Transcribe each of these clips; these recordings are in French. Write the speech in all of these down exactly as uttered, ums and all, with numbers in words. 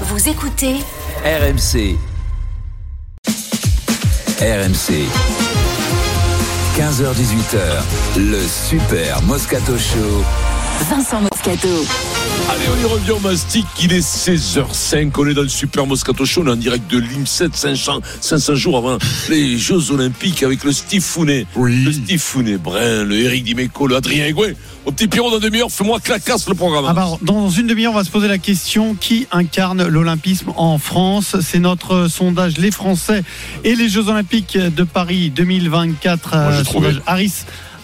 Vous écoutez R M C. R M C. quinze heures dix-huit heures, le Super Moscato Show. Vincent Moscato. Allez, on y revient au mastic. Il est seize heures cinq. On est dans le Super Moscato Show. On est en direct de l'I M S E T, cinq cents jours avant les Jeux Olympiques, avec le Steve Founet. Oui. Le Steve Founet, Brun, le Eric Dimeco, le Adrien Higoué. Au petit Pierrot, dans une demi-heure, fais-moi clacasse le programme. Ah bah, dans une demi-heure, on va se poser la question: qui incarne l'olympisme en France ? C'est notre sondage, les Français et les Jeux Olympiques de Paris deux mille vingt-quatre. Moi, j'ai trouvé. Harris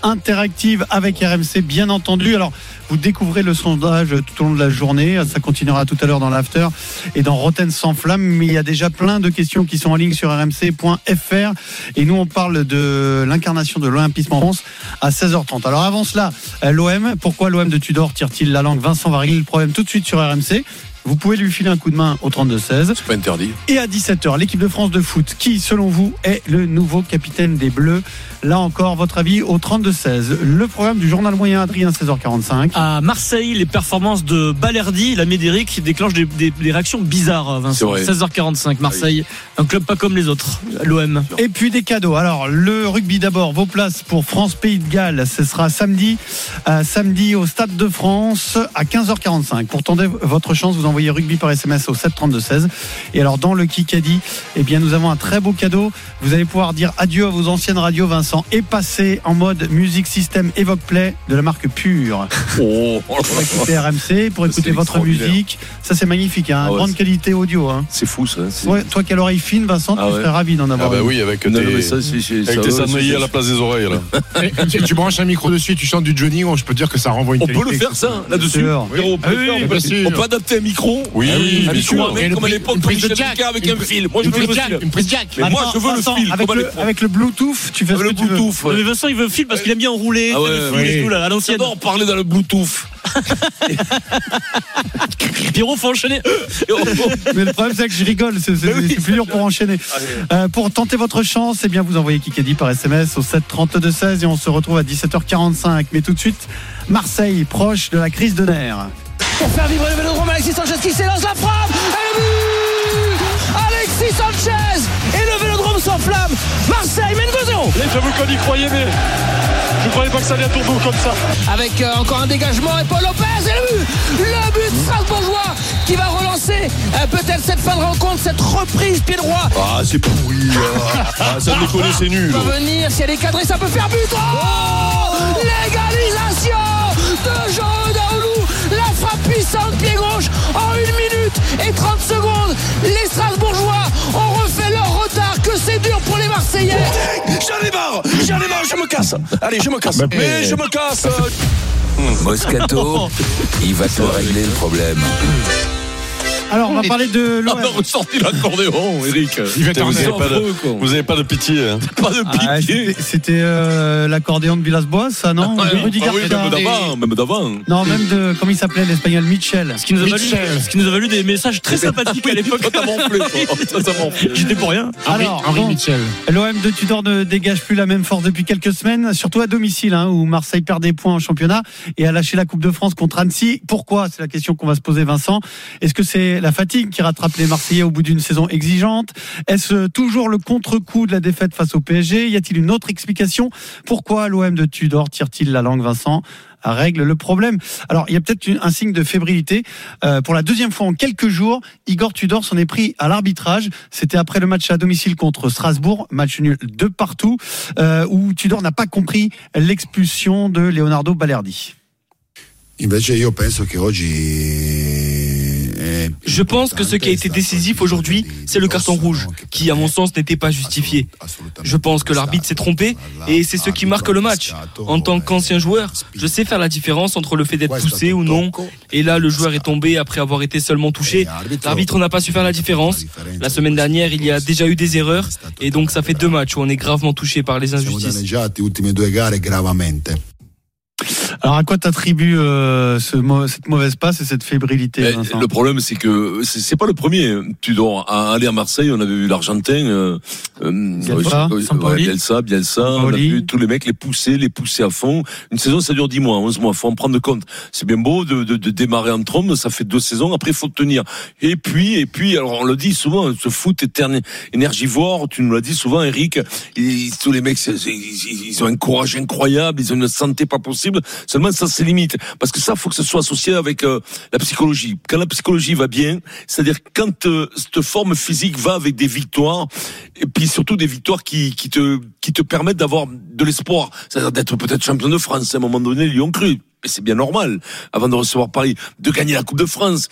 Interactive avec R M C, bien entendu. Alors, vous découvrez le sondage tout au long de la journée. Ça continuera tout à l'heure dans l'after et dans Rothen sans flamme. Mais il y a déjà plein de questions qui sont en ligne sur r m c point f r. Et nous, on parle de l'incarnation de l'olympisme en France à seize heures trente. Alors, avant cela, l'O M. Pourquoi l'O M de Tudor tire-t-il la langue ? Vincent va régler le problème tout de suite sur R M C. Vous pouvez lui filer un coup de main au trente-deux seize. C'est pas interdit. Et à dix-sept heures, l'équipe de France de foot, qui, selon vous, est le nouveau capitaine des Bleus ? Là encore, votre avis au trente-deux seize. Le programme du journal moyen, Adrien, seize heures quarante-cinq. À Marseille, les performances de Balerdi, l'ami d'Eric, déclenchent des, des, des réactions bizarres, Vincent. seize heures quarante-cinq, Marseille, un club pas comme les autres, l'O M. Et puis des cadeaux. Alors, le rugby d'abord, vos places pour France-Pays de Galles. Ce sera samedi, euh, samedi au Stade de France à quinze heures quarante-cinq. Pour tenter votre chance, vous en envoyez rugby par S M S au sept trente-deux seize. Et alors, dans le Kikadi, eh bien, nous avons un très beau cadeau. Vous allez pouvoir dire adieu à vos anciennes radios, Vincent, et passer en mode musique système Evoque Play de la marque Pure. Oh. Pour écouter R M C, pour écouter votre musique. Ça, c'est magnifique, hein. Ah ouais, grande c'est... qualité audio, hein. C'est fou, ça. C'est... Ouais, toi qui as l'oreille fine, Vincent, ah tu ouais. serais ravi d'en avoir. Ah bah oui, avec tes anneillés à la place des oreilles, là. et, tu, tu branches un micro dessus et tu chantes du Johnny, je peux te dire que ça renvoie une qualité. On peut le faire, ça, là-dessus. On peut adapter un micro. Oui, oui, bien sûr. Mais comme à l'époque, une prise de jack avec un fil. Moi, je veux le fil. Une prise jack. Mais moi, je veux le fil. Avec le, avec le Bluetooth, tu fais le Bluetooth. Mais Vincent, il veut le fil parce qu'il aime bien enrouler. Ah ouais, ouais. Tout là, à l'ancienne. J'adore parler dans le Bluetooth. Pierrot, faut enchaîner. Mais le problème, c'est que je rigole. C'est, c'est, oui, c'est plus dur pour enchaîner. Euh, pour tenter votre chance, eh bien, vous envoyez Kikadi par S M S au sept trente-deux seize et on se retrouve à dix-sept heures quarante-cinq. Mais tout de suite, Marseille, proche de la crise de nerfs. Pour faire vibrer le vélodrome, Alexis Sanchez qui s'élance, la frappe et le but. Alexis Sanchez et le vélodrome s'enflamme. Marseille mène deux zéro. J'avoue qu'on y croyait, mais je ne croyais pas que ça allait à Tourbeau comme ça. Avec euh, encore un dégagement et Paul Lopez et le but. Le but strasbourgeois qui va relancer euh, peut-être cette fin de rencontre, cette reprise pied droit. Ah, c'est pourri. Ah, ça me déconne, c'est nul. Ça peut venir, si elle est cadrée, ça peut faire but. Oh, oh, l'égalisation de Jean Daoulou. La frappe puissante, pied gauche, en une minute et trente secondes. Les Strasbourgeois ont refait leur retard. Que c'est dur pour les Marseillais. J'en ai marre, j'en ai marre, je me casse. Allez, je me casse. Mais, Mais je me casse. Moscato, il va te régler le problème. Alors, on va parler de l'O M. On a ressorti l'accordéon, Eric. Il va vous n'avez pas, de... pas de pitié. Hein. Pas de pitié. Ah, c'était c'était euh, l'accordéon de Villas-Boas, ça, non? Ah, oui, Rudy ah, oui, même d'avant. Même d'avant. Non, même de. Comment il s'appelait l'espagnol? Michel. Ce qui nous a valu, ce qui nous a valu des messages très sympathiques à l'époque. J'étais pour rien. Alors, Henri, Henri bon, Michel. L'O M de Tudor ne dégage plus la même force depuis quelques semaines, surtout à domicile, hein, où Marseille perd des points en championnat et a lâché la Coupe de France contre Annecy. Pourquoi? C'est la question qu'on va se poser, Vincent. Est-ce que c'est la fatigue qui rattrape les Marseillais au bout d'une saison exigeante? Est-ce toujours le contre-coup de la défaite face au P S G? Y a-t-il une autre explication? Pourquoi l'O M de Tudor tire-t-il la langue, Vincent? Règle le problème. Alors, il y a peut-être un signe de fébrilité. Euh, pour la deuxième fois en quelques jours, Igor Tudor s'en est pris à l'arbitrage. C'était après le match à domicile contre Strasbourg, match nul de partout, euh, où Tudor n'a pas compris l'expulsion de Leonardo Balerdi. Invece io penso che oggi Je pense que ce qui a été décisif aujourd'hui, c'est le carton rouge, qui à mon sens n'était pas justifié. Je pense que l'arbitre s'est trompé et c'est ce qui marque le match. En tant qu'ancien joueur, je sais faire la différence entre le fait d'être poussé ou non. Et là, le joueur est tombé après avoir été seulement touché. L'arbitre n'a pas su faire la différence. La semaine dernière, il y a déjà eu des erreurs et donc ça fait deux matchs où on est gravement touché par les injustices. Alors à quoi t'attribues euh, ce, cette mauvaise passe et cette fébrilité, ben, Vincent ? Le problème c'est que c'est, c'est pas le premier Tudor à aller à Marseille. On avait vu l'Argentin euh, Bielsa, euh, ouais, Bielsa, Bielsa on a vu tous les mecs les pousser les pousser à fond. Une saison ça dure dix mois, onze mois, faut en prendre compte. C'est bien beau de, de, de démarrer en trombe, ça fait deux saisons, après faut tenir. Et puis, et puis alors on le dit souvent, ce foot est énergivore, tu nous l'as dit souvent Eric, ils, tous les mecs ils, ils ont un courage incroyable, ils ont une santé pas possible, seulement ça c'est limite parce que ça faut que ce soit associé avec euh, la psychologie. Quand la psychologie va bien, c'est-à-dire quand euh, cette forme physique va avec des victoires et puis surtout des victoires qui, qui, te, qui te permettent d'avoir de l'espoir, c'est-à-dire d'être peut-être champion de France à un moment donné, ils y ont cru. Mais c'est bien normal, avant de recevoir Paris, de gagner la Coupe de France.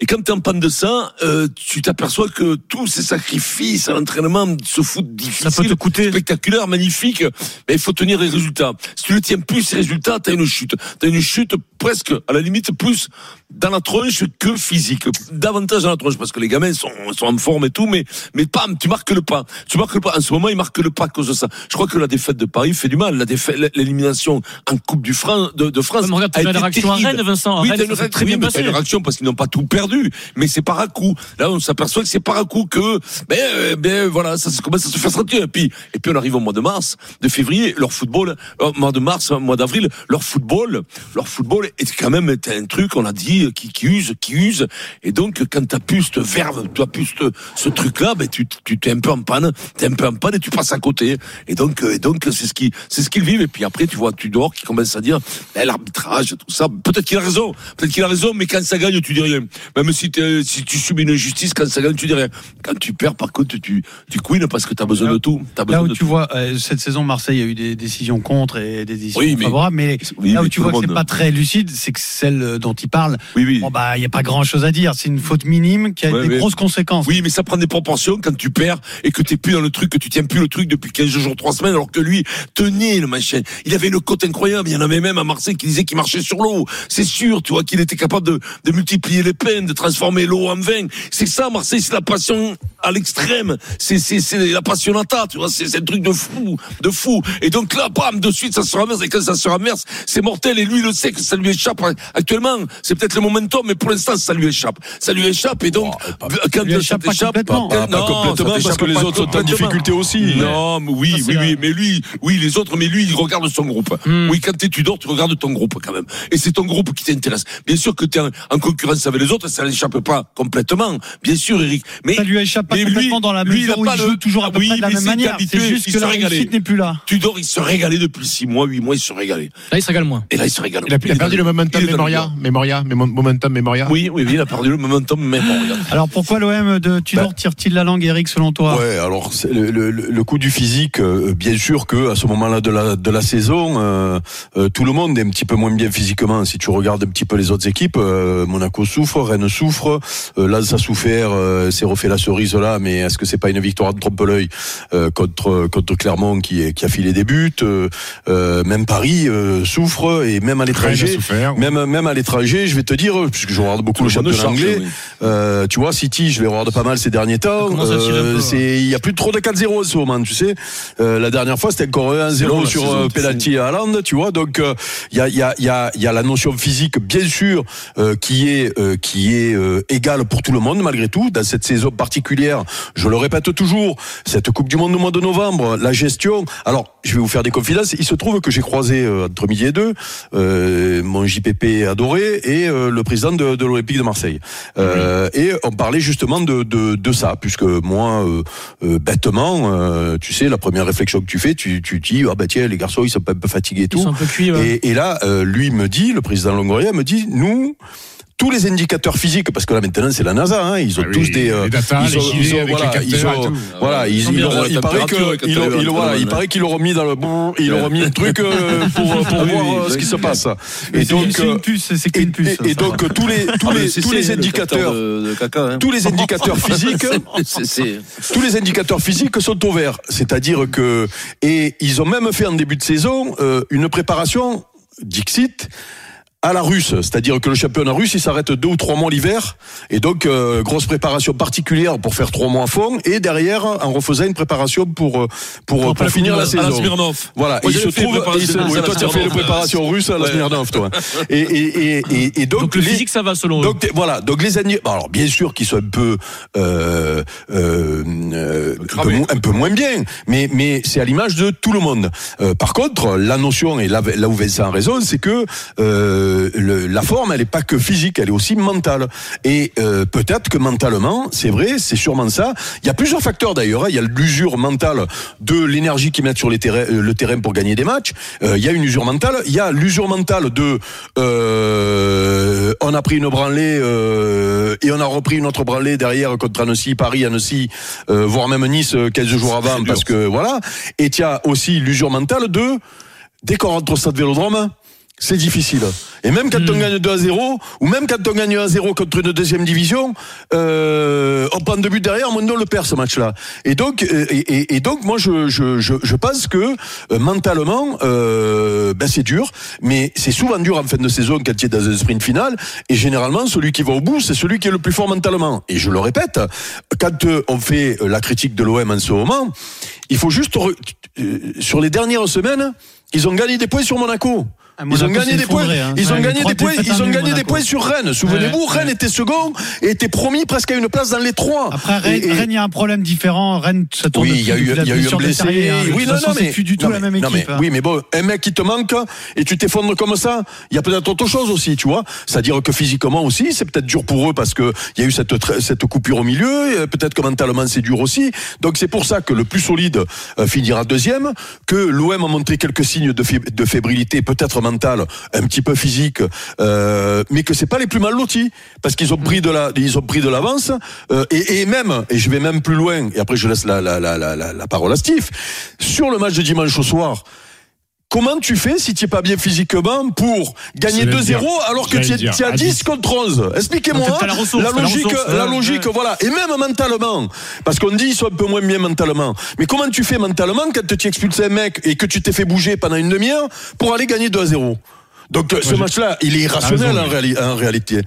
Et quand t'es en panne de ça, euh, tu t'aperçois que tous ces sacrifices à l'entraînement, ce foot difficile, ça peut te coûter. Spectaculaire, magnifique, mais il faut tenir les résultats. Si tu ne tiens plus ces résultats, t'as une chute. T'as une chute presque, à la limite, plus dans la tronche que physique. Davantage dans la tronche, parce que les gamins sont, sont en forme et tout, mais, mais pam, tu marques le pas. Tu marques le pas. En ce moment, ils marquent le pas à cause de ça. Je crois que la défaite de Paris fait du mal. La défaite, l'élimination en Coupe du Fran- de, de France. Mais regarde, tu as une réaction terrible. À Rennes, Vincent. Oui, tu as une, très bien bien une réaction parce qu'ils n'ont pas tout perdu. Mais c'est par à coup. Là, on s'aperçoit que c'est par à coup que, ben, ben, voilà, ça commence à se faire sentir. Et puis, et puis, on arrive au mois de mars, de février, leur football, euh, mois de mars, mois d'avril, leur football, leur football est quand même un truc, on l'a dit, qui, qui use, qui use. Et donc, quand t'as plus cette verve, t'as plus cette, ce truc-là, ben, tu, tu, t'es un peu en panne, t'es un peu en panne et tu passes à côté. Et donc, et donc, c'est ce qui, c'est ce qu'ils vivent. Et puis après, tu vois Tudor qui commence à dire, ben, l'arbitrage, tout ça. Peut-être qu'il a raison. Peut-être qu'il a raison, mais quand ça gagne, tu dis rien. Même si, si tu subis une injustice, quand ça gagne, tu dis rien. Quand tu perds, par contre, tu, tu couines parce que tu as besoin là, de tout. T'as besoin là où de tu tout. vois, euh, cette saison, Marseille a eu des décisions contre et des décisions oui, mais, favorables. Mais oui, là où mais tu vois que c'est pas très lucide, c'est que celle dont il parle, il oui, n'y oui. bon, bah, a pas grand chose à dire. C'est une faute minime qui a ouais, des mais, grosses conséquences. Oui, mais ça prend des proportions quand tu perds et que tu n'es plus dans le truc, que tu tiens plus le truc depuis quinze jours, trois semaines, alors que lui tenait le machin. Il avait une cote incroyable. Il y en avait même à Marseille qui disait qu'il marchait sur l'eau. C'est sûr, tu vois, qu'il était capable de, de multiplier les peines, de transformer l'eau en vin. C'est ça, Marseille, c'est la passion à l'extrême. C'est, c'est, c'est la passionnata, tu vois. C'est, c'est un truc de fou, de fou. Et donc là, bam, de suite, ça se renverse. Et quand ça se renverse, c'est mortel. Et lui, il le sait que ça lui échappe actuellement. C'est peut-être le momentum, mais pour l'instant, ça lui échappe. Ça lui échappe. Et donc, oh, quand le échappe, échappe, complètement. Pas, pas, non, pas complètement, parce que les autres sont en difficulté aussi. Non, mais oui, ça, oui, oui. Mais lui, oui, les autres, mais lui, il regarde son groupe. Hmm. Oui, quand t'es Tudor, tu regardes ton groupe, quand même. Et c'est ton groupe qui t'intéresse. Bien sûr que t'es en, en concurrence avec les autres, ça l'échappe pas complètement, bien sûr, Eric. Mais ça lui échappe pas complètement lui, dans la mesure lui, il où il joue le... toujours à peu oui, près de la même manière. Habitué, c'est juste que la régalé. Réussite n'est plus là. Tudor, il se régalait depuis six mois, huit mois, il se régalait. Là, il se régale moins. Et là, il se régale. Il a, il il a perdu le momentum memoria, memoria, momentum memoria. Oui, oui, oui, il a perdu le momentum memoria. Alors, pourquoi l'O M de Tudor ben, tire-t-il la langue, Eric, selon toi ? Ouais, alors c'est le, le, le coup du physique, euh, bien sûr que à ce moment-là de la de la saison, euh, euh, tout le monde est un petit peu moins bien physiquement. Si tu regardes un petit peu les autres équipes, euh, Monaco souffre, Rennes souffre, euh, Lens a souffert, euh, s'est refait la cerise là, mais est-ce que c'est pas une victoire de trompe-l'œil euh, contre contre Clermont qui qui a filé des buts, euh, euh, même Paris euh, souffre et même à l'étranger, souffert, ouais. même même à l'étranger, je vais te dire puisque je regarde beaucoup le, le championnat anglais, oui. euh, tu vois City, je les regarde pas mal ces derniers temps, euh, c'est il y a plus trop de quatre zéro en ce moment, tu sais. Euh, la dernière fois c'était encore un zéro sur penalty à Haaland, tu vois. Donc il euh, y a il y a il y a il y a la notion physique bien sûr euh, qui est euh, qui est euh, égal pour tout le monde malgré tout dans cette saison particulière. Je le répète toujours, cette Coupe du Monde au mois de novembre, la gestion. Alors, je vais vous faire des confidences. Il se trouve que j'ai croisé euh, entre midi et deux euh, mon J P P adoré et euh, le président de, de l'Olympique de Marseille. Euh, oui. Et on parlait justement de de, de ça, puisque moi, euh, euh, bêtement, euh, tu sais, la première réflexion que tu fais, tu tu dis ah bah tiens les garçons ils sont un peu fatigués et tout. Ils sont un peu cuits, ouais. et, et là, euh, lui me dit, le président Longoria me dit nous. Tous les indicateurs physiques, parce que là maintenant c'est la NASA, hein, ils ont ah oui, tous des, euh, data, ils ont, voilà, ils ont, voilà, il paraît que, il paraît qu'ils l'ont remis dans le bon, ils l'ont remis un truc euh, pour pour ah oui, voir oui, ce qui se passe. Et donc, c'est une puce, c'est qu'une puce. Et donc tous les tous les tous les indicateurs, tous les indicateurs physiques, tous les indicateurs physiques sont au vert. C'est-à-dire que et ils ont même fait en début de saison une préparation Dixit. à la russe, c'est-à-dire que le championnat russe il s'arrête deux ou trois mois l'hiver, et donc euh, grosse préparation particulière pour faire trois mois à fond, et derrière on refaisait une préparation pour pour, pour, pour finir la saison. À la Smirnov. Voilà. Moi, et il se trouve, et se, oui, toi tu as fait une préparation russe à la Smirnov, toi. Et et et et, et donc, donc le les, physique ça va selon donc, eux. Voilà, donc les années, alors bien sûr qu'ils sont un peu euh, euh, euh, un, peu, un peu moins bien, mais mais c'est à l'image de tout le monde. Euh, par contre, la notion et là, là où Vincent a raison, c'est que euh, Le, la forme, elle n'est pas que physique, elle est aussi mentale. Et euh, peut-être que mentalement, c'est vrai, c'est sûrement ça. Il y a plusieurs facteurs d'ailleurs. Il y a l'usure mentale de l'énergie qu'ils mettent sur les terrains, le terrain pour gagner des matchs. Euh, il y a une usure mentale. Il y a l'usure mentale de euh, on a pris une branlée euh, et on a repris une autre branlée derrière contre Annecy, Paris, Annecy, euh, voire même Nice quinze jours avant, parce que voilà. Et il y a aussi l'usure mentale de dès qu'on rentre au stade Vélodrome, c'est difficile. Et même quand mmh. on gagne deux à zéro, ou même quand on gagne un à zéro contre une deuxième division, euh, on prend deux buts derrière, on le perd ce match-là. Et donc, et, et, et donc, moi, je, je, je, je pense que euh, mentalement, euh, ben c'est dur, mais c'est souvent dur en fin de saison quand tu es dans un sprint final. Et généralement, celui qui va au bout, c'est celui qui est le plus fort mentalement. Et je le répète, quand euh, on fait la critique de l'O M en ce moment, il faut juste re- euh, sur les dernières semaines, ils ont gagné des points sur Monaco. Ils ont gagné des points. Hein. Ils ont ouais, gagné des points. Ils ont gagné Monaco. Des points sur Rennes. Souvenez-vous, ouais, Rennes ouais. était second et était promis presque à une place dans les trois. Après Rennes, et... il y a un problème différent. Rennes, ça tourne. Oui, il y a eu, il y a eu un blessé. Terriers, hein. Oui, non, façon, non, mais plus du tout non, la même non, équipe. Mais, hein. Oui, mais bon, un mec qui te manque et tu t'effondres comme ça. Il y a peut-être autre chose aussi, tu vois. C'est-à-dire que physiquement aussi, c'est peut-être dur pour eux parce que il y a eu cette cette coupure au milieu. Peut-être que mentalement, c'est dur aussi. Donc c'est pour ça que le plus solide finira deuxième. Que l'O M a montré quelques signes de fib- de fébrilité, peut-être mentalement. Un petit peu physique, euh, mais que c'est pas les plus mal lotis parce qu'ils ont pris de la, ils ont pris de l'avance euh, et, et même, et je vais même plus loin. Et après, je laisse la, la, la, la, la parole à Steve sur le match de dimanche au soir. Comment tu fais si tu n'es pas bien physiquement pour gagner deux zéro alors que tu es à dix contre onze? Expliquez-moi en fait, la, ressource, la logique, la, ressource, la logique, ouais. Voilà. Et même mentalement, parce qu'on dit ils sont un peu moins bien mentalement. Mais comment tu fais mentalement quand tu t'es expulsé un mec et que tu t'es fait bouger pendant une demi-heure pour aller gagner deux à zéro? Donc ouais, ce match-là, il est irrationnel raison, en, réali- en réalité.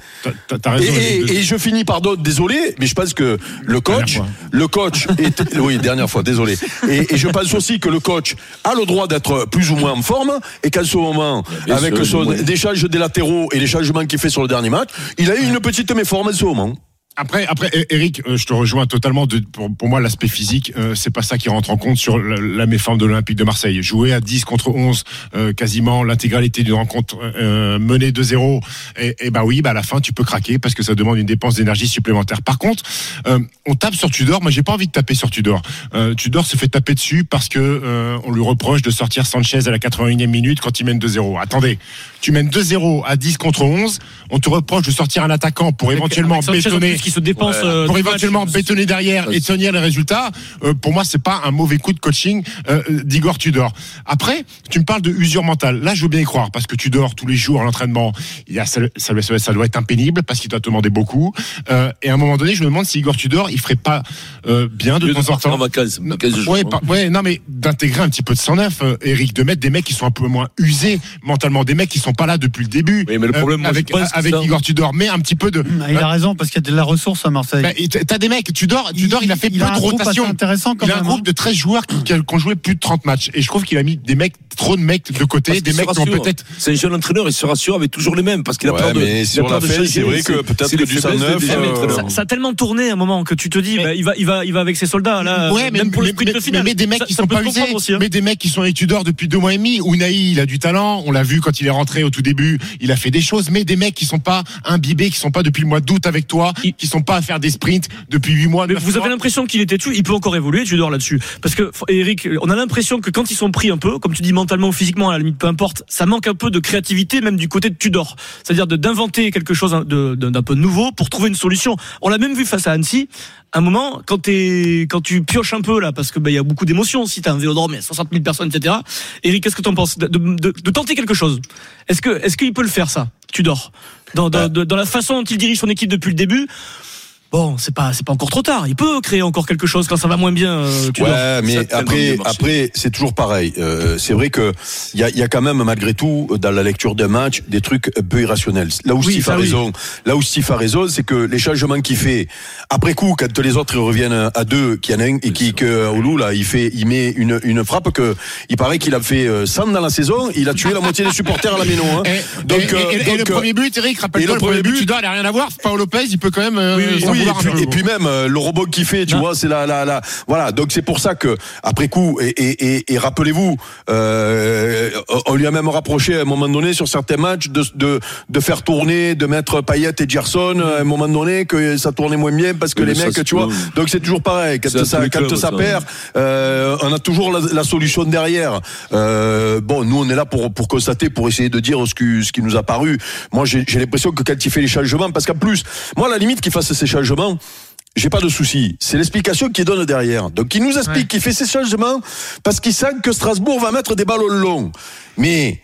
T'as, t'as raison, et, et, et je finis par d'autres, désolé, mais je pense que le coach, le coach, est, oui dernière fois, désolé. Et, et je pense aussi que le coach a le droit d'être plus ou moins en forme et qu'à ce moment, bien avec sûr, son échange des latéraux et les changements qu'il fait sur le dernier match, il a eu une petite méforme à ce moment. Après, après, Eric, je te rejoins totalement. De, pour, pour moi, l'aspect physique, euh, c'est pas ça qui rentre en compte sur la, la méforme de l'Olympique de Marseille. Jouer à dix contre onze, euh, quasiment l'intégralité d'une rencontre euh, menée deux zéro, et, et bah oui, bah à la fin, tu peux craquer parce que ça demande une dépense d'énergie supplémentaire. Par contre, euh, on tape sur Tudor. Moi, j'ai pas envie de taper sur Tudor. Euh, Tudor se fait taper dessus parce que euh, on lui reproche de sortir Sanchez à la quatre-vingt-unième minute quand il mène deux zéro. Attendez, tu mènes deux zéro à dix contre onze, on te reproche de sortir un attaquant pour avec, éventuellement avec bétonner. Qui se dépense ouais. pour éventuellement match. Bétonner derrière et tenir les résultats. Euh, pour moi, c'est pas un mauvais coup de coaching euh, d'Igor Tudor. Après, tu me parles de usure mentale. Là, je veux bien y croire parce que Tudor tous les jours à l'entraînement, il y a, ça, ça, ça doit être impénible parce qu'il doit te demander beaucoup. Euh, et à un moment donné, je me demande si Igor Tudor, il ferait pas euh, bien de temps en temps. Ouais, pas, ouais, non mais d'intégrer un petit peu de cent neuf, euh, Eric, de mettre des mecs qui sont un peu moins usés mentalement, des mecs qui sont pas là depuis le début. Oui, mais le problème, euh, moi, avec, avec ça... Igor Tudor, mais un petit peu de. Bah, il a raison parce qu'il y a de la ressources à Marseille. Bah, t'as des mecs, Tudor, Tudor il, il a fait il peu a de rotation. Il a un groupe de treize joueurs qui, qui ont joué plus de trente matchs. Et je trouve qu'il a mis des mecs, trop de mecs de côté, parce des mecs qui ont peut-être. C'est un jeune entraîneur, il se rassure avec toujours les mêmes parce qu'il a ouais, peur de. Mais si on l'a fait, c'est vrai que peut-être c'est que du cent neuf. Euh... Ça, ça a tellement tourné à un moment que tu te dis, bah, il, va, il, va, il va avec ses soldats. Là, ouais, même mais, pour le sprint mais, final. Mais, mais des mecs ça, qui sont pas usés. Mais des mecs qui sont avec Tudor depuis deux mois et demi. Ounaï, il a du talent. On l'a vu quand il est rentré au tout début. Il a fait des choses. Mais des mecs qui sont pas imbibés, qui sont pas depuis le mois d'août avec toi. Qui sont pas à faire des sprints depuis huit mois. Mais vous avez l'impression qu'il était dessus, il peut encore évoluer, Tudor là-dessus. Parce que, Eric, on a l'impression que quand ils sont pris un peu, comme tu dis mentalement ou physiquement, à la limite, peu importe, ça manque un peu de créativité, même du côté de Tudor. C'est-à-dire de, d'inventer quelque chose de, de, d'un peu nouveau pour trouver une solution. On l'a même vu face à Annecy. À un moment, quand, t'es, quand tu pioches un peu, là, parce que, bah, y a beaucoup d'émotions, si t'as un Vélodrome, il y a soixante mille personnes, et cetera. Eric, qu'est-ce que t'en penses? De, de, de, de tenter quelque chose. Est-ce que, est-ce qu'il peut le faire, ça? Tudor. Dans, dans, dans la façon dont il dirige son équipe depuis le début. bon, c'est pas, c'est pas encore trop tard. Il peut créer encore quelque chose quand ça va moins bien. Euh, ouais, mais après, après, c'est toujours pareil. Euh, c'est vrai que il y a, il y a quand même malgré tout dans la lecture d'un match des trucs un peu irrationnels. Là où oui, Steve a raison, oui. là où Steve a raison, c'est que les changements qu'il fait après coup, quand les autres ils reviennent à deux, qu'il y en a un et qui que Oulu là, il fait, il met une une frappe que il paraît qu'il a fait cent dans la saison. Il a tué la moitié des supporters à la Méno. Hein. Et, donc, et, et, donc, et le premier but, Eric, rappelle-toi, le premier but, Tudor, il n'a rien à voir. Paolo Lopez, il peut quand même. Euh, oui, oui. Et puis, et puis même euh, le robot qui fait, tu non. vois, c'est la, la, la, voilà. Donc c'est pour ça que après coup et, et, et, et rappelez-vous, euh, on lui a même rapproché à un moment donné sur certains matchs de, de, de faire tourner, de mettre Payet et Gerson à un moment donné que ça tournait moins bien parce que oui, les mecs, tu vois. Donc c'est toujours pareil. Quand ça, quand club, ça perd, euh, on a toujours la, la solution derrière. Euh, bon, nous on est là pour pour constater, pour essayer de dire ce qui ce qui nous a paru. Moi j'ai, j'ai l'impression que quand il fait les changements, parce qu'en plus, moi à la limite qu'il fasse ces changements. J'ai pas de souci. C'est l'explication qu'il donne derrière. Donc, il nous explique ouais. qu'il fait ses changements parce qu'il sent que Strasbourg va mettre des ballons longs. Mais,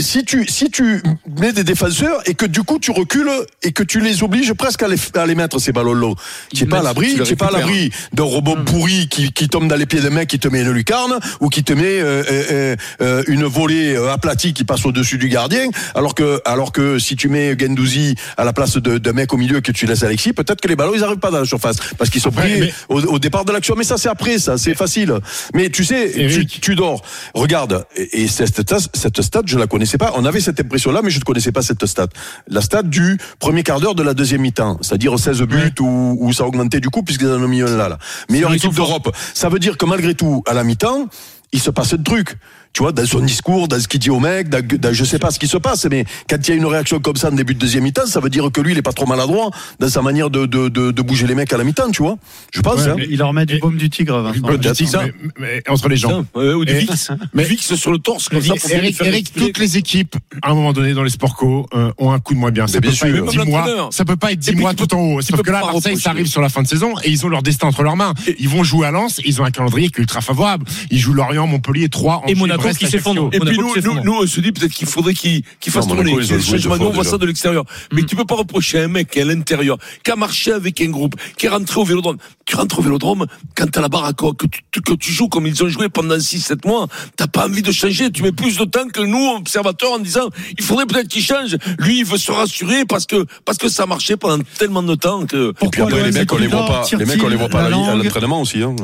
si tu, si tu mets des défenseurs et que du coup tu recules et que tu les obliges presque à les, à les mettre ces ballons là, tu n'es pas à l'abri, tu n'es pas à l'abri d'un robot mmh. pourri qui, qui tombe dans les pieds d'un mec qui te met une lucarne ou qui te met euh, euh, euh, une volée aplatie qui passe au-dessus du gardien. Alors que, alors que si tu mets Guendouzi à la place d'un mec au milieu et que tu laisses Alexis, peut-être que les ballons ils n'arrivent pas dans la surface parce qu'ils sont après, pris mais... au, au départ de l'action. Mais ça c'est après, ça c'est facile. Mais tu sais, tu, tu dors. Regarde et, et cette cette stat. Je la connaissais pas. On avait cette impression-là, mais je ne connaissais pas cette stat. La stat du premier quart d'heure de la deuxième mi-temps. C'est-à-dire seize buts ouais. où, où ça a augmenté du coup, puisqu'ils en ont mis un là, là. Meilleure équipe d'Europe. Ça veut dire que malgré tout, à la mi-temps, il se passe un truc. Tu vois, dans son discours, dans ce qu'il dit au mec, dans, dans, je sais pas ce qui se passe, mais quand il y a une réaction comme ça en début de deuxième mi-temps, ça veut dire que lui, il est pas trop maladroit dans sa manière de, de, de, de bouger les mecs à la mi-temps, tu vois. Je pense, ouais, hein. Il leur met du baume du tigre, Vincent. Baume du tigre, mais, mais entre les jambes. Euh, ou du fixe. Mais fixe sur le torse, comme ça, pour Eric, Eric, toutes les équipes, à un moment donné, dans les sports co, euh, ont un coup de moins bien. Ça, bien peut sûr, dix mois, ça peut pas être dix mois tout en haut. Sauf que là, Marseille, ça arrive sur la fin de saison et ils ont leur destin entre leurs mains. Ils vont jouer à Lens, ils ont un calendrier qui est ultra favorable. Ils jouent Lorient, Montpellier, Troyes, Brest, qui s'effondre. Et puis nous, nous, nous, on se dit peut-être qu'il faudrait qu'il, qu'il fasse tourner. Nous, on voit ça de l'extérieur. Mais mm. tu peux pas reprocher à un mec qui est à l'intérieur, qui a marché avec un groupe, qui est rentré au Vélodrome. Tu rentres au Vélodrome, quand t'as la barre à quoi, que tu, que tu joues comme ils ont joué pendant six sept mois, t'as pas envie de changer. Tu mets plus de temps que nous, observateurs, en disant, il faudrait peut-être qu'il change. Lui, il veut se rassurer parce que, parce que ça marchait pendant tellement de temps que. Et puis après, les mecs, on les voit pas, les mecs, on les voit pas à l'entraînement aussi, hein.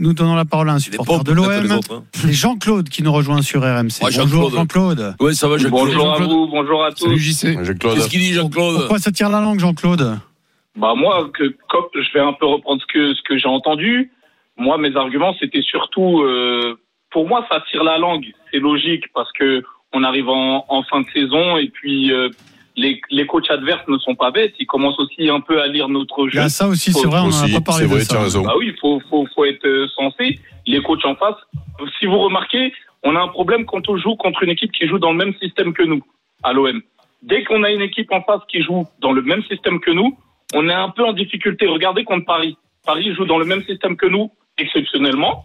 Nous donnons la parole à un supporter de l'O M. C'est Jean-Claude qui nous rejoint sur R M C. Ah, Jean-Claude. Bonjour Jean-Claude. Oui, ça va Jean-Claude. Bonjour à vous, bonjour à tous. Salut J C. Jean-Claude. Qu'est-ce qu'il dit Jean-Claude ? Pourquoi ça tire la langue Jean-Claude ? Bah moi, que, comme, je vais un peu reprendre ce que, ce que j'ai entendu. Moi, mes arguments, c'était surtout... Euh, pour moi, ça tire la langue. C'est logique parce que on arrive en, en fin de saison et puis... Euh, Les, les coachs adverses ne sont pas bêtes, ils commencent aussi un peu à lire notre jeu. Il y a ça aussi, faut, c'est vrai, on n'en a pas parlé de ça. Bah oui, faut, faut, faut être sensé. Les coachs en face, si vous remarquez, on a un problème quand on joue contre une équipe qui joue dans le même système que nous, à l'O M. Dès qu'on a une équipe en face qui joue dans le même système que nous, on est un peu en difficulté. Regardez contre Paris. Paris joue dans le même système que nous, exceptionnellement.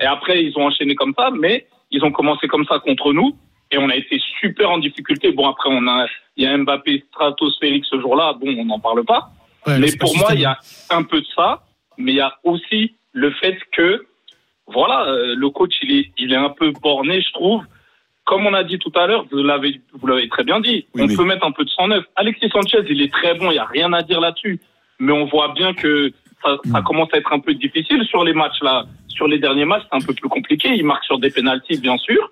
Et après, ils ont enchaîné comme ça, mais ils ont commencé comme ça contre nous. Et on a été super en difficulté. Bon, après, on a, il y a Mbappé stratosphérique ce jour-là. Bon, on n'en parle pas. Ouais, mais pour moi, il y a un peu de ça. Mais il y a aussi le fait que, voilà, le coach, il est, il est un peu borné, je trouve. Comme on a dit tout à l'heure, vous l'avez, vous l'avez très bien dit. Oui, on mais... peut mettre un peu de cent neuf. Alexis Sanchez, il est très bon. Il n'y a rien à dire là-dessus. Mais on voit bien que ça, ça commence à être un peu difficile sur les matchs, là. Sur les derniers matchs, c'est un peu plus compliqué. Il marque sur des pénaltys, bien sûr.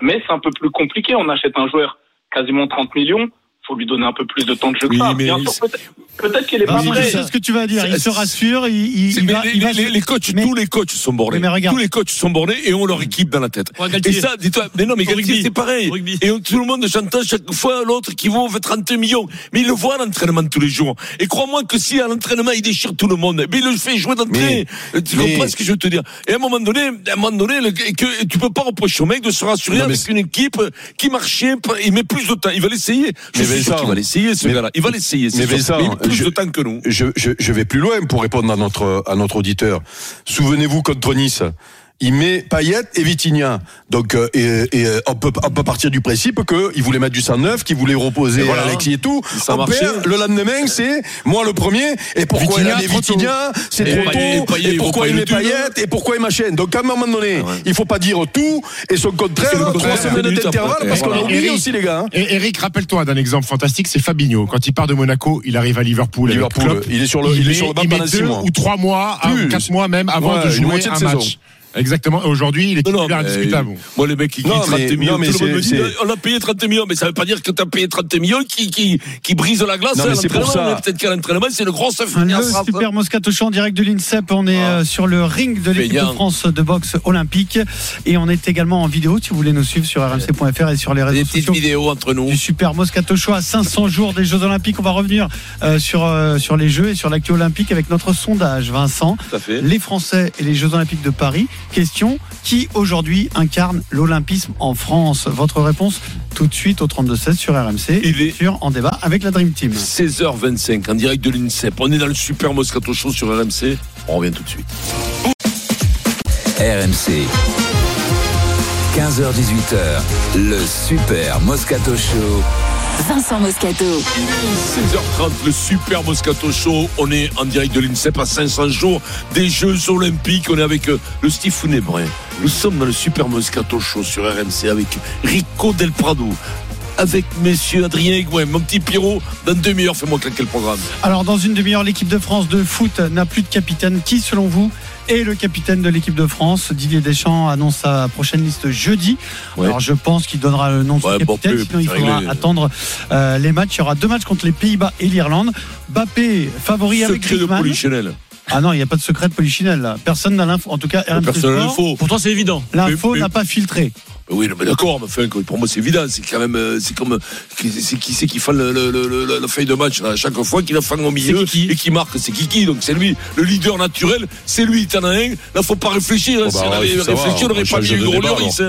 Mais c'est un peu plus compliqué. On achète un joueur quasiment trente millions. Faut lui donner un peu plus de temps de jeu. Oui, que ça. Bien sûr, peut-être, peut-être qu'il est pas prêt. C'est ce que tu vas dire. Il se rassure. Il, il va, les, il va... les, les coachs, mais... tous les coachs sont bornés. Mais mais tous les coachs sont bornés et ont leur équipe dans la tête. Ouais, et ça, dis-toi, mais non, mais Galtier, c'est pareil. Rugby. Et tout le monde chante chaque fois l'autre qui vaut trente millions. Mais il le voit à l'entraînement tous les jours. Et crois-moi que si à l'entraînement il déchire tout le monde, mais il le fait jouer d'entrée. Tu mais... comprends ce que je veux te dire. Et à un moment donné, à un moment donné, le, que tu peux pas reprocher au mec de se rassurer non, avec c'est... une équipe qui marchait. Il met plus de temps. Il va l'essayer. Vincent, il va l'essayer, ce gars-là. Il va l'essayer. C'est mais Vincent, mais plus je, de temps que nous. Je, je, je vais plus loin pour répondre à notre à notre auditeur. Souvenez-vous contre Nice. il met Payet et Vitinha. Donc euh, et, et on peut on peut partir du principe que il voulait mettre du cent neuf, qu'il voulait reposer et voilà, Alexis et tout. Ça on perd, le lendemain, c'est moi le premier. Et pourquoi Vitinha, il met Vitinha, c'est et trop tôt. Et, et, et pourquoi il met Payet et pourquoi il machine. Donc à un moment donné, ah ouais, il faut pas dire tout et son contraire. Trois semaines d'intervalle parce qu'on a oublié aussi les gars. Eric, rappelle-toi d'un exemple fantastique, c'est Fabinho. Quand il part de Monaco, il arrive à Liverpool. Liverpool, Klopp, il est sur le, il, il est sur le banc pendant six mois. Ou trois mois, plus, quatre mois même avant ouais, de jouer de un saison. Match. Exactement. Aujourd'hui, il est titulaire indiscutable. Euh, moi, les mecs qui gagnent trente millions, mais tout le monde me dit, on a payé trente millions, mais ça veut pas dire que t'as payé trente millions qui, qui, qui brise la glace. Non, mais c'est pour ça. Peut-être qu'à l'entraînement, c'est le gros seuf. Le super Moscato Show en direct de l'INSEP. On est ah. sur le ring de l'équipe Bélian de France de boxe olympique. Et on est également en vidéo. Si vous voulez nous suivre sur R M C point F R et sur les réseaux des sociaux. Des petites vidéos entre nous. Du super Moscato Show à cinq cents jours des Jeux Olympiques. On va revenir euh, sur, euh, sur les Jeux et sur l'actu olympique avec notre sondage, Vincent. Tout à fait. Les Français et les Jeux Olympiques de Paris. Question, qui aujourd'hui incarne l'olympisme en France? Votre réponse tout de suite au trente-deux seize sur R M C. Il est sur En Débat avec la Dream Team. seize heures vingt-cinq en direct de l'INSEP. On est dans le super Moscato Show sur R M C. On revient tout de suite. R M C quinze heures dix-huit heures, le super Moscato Show. Vincent Moscato. Il est seize heures trente, le super Moscato Show. On est en direct de l'INSEP à cinq cents jours des Jeux Olympiques. On est avec le Steve Founet. Nous sommes dans le super Moscato Show sur R M C avec Rico Del Prado, avec messieurs Adrien Higoué, mon petit Pierrot. Dans une demi-heure, fais-moi claquer le programme. Alors, dans une demi-heure, l'équipe de France de foot n'a plus de capitaine. Qui, selon vous, est le capitaine de l'équipe de France? Didier Deschamps annonce sa prochaine liste jeudi. Ouais. Alors, je pense qu'il donnera le nom de ouais, son capitaine. Bon, sinon, il faudra réglé. attendre euh, les matchs. Il y aura deux matchs contre les Pays-Bas et l'Irlande. Mbappé, favori secret avec Griezmann. De Polichinelle. Ah non, il n'y a pas de secret de Polichinelle, là. Personne n'a l'info. En tout cas, R M C Sport. Pour toi, c'est évident. L'info mais, n'a mais... pas filtré. Oui, mais d'accord, mais enfin, pour moi c'est évident, c'est quand même, c'est comme, c'est qui c'est qui fait le, le, le, la feuille de match à chaque fois, qui la fait au milieu et qui marque, c'est Kiki, donc c'est lui, le leader naturel, c'est lui, t'en as un, là faut pas réfléchir, oh bah, si on avait réfléchi, va, on n'aurait pas mis Hugo Lloris,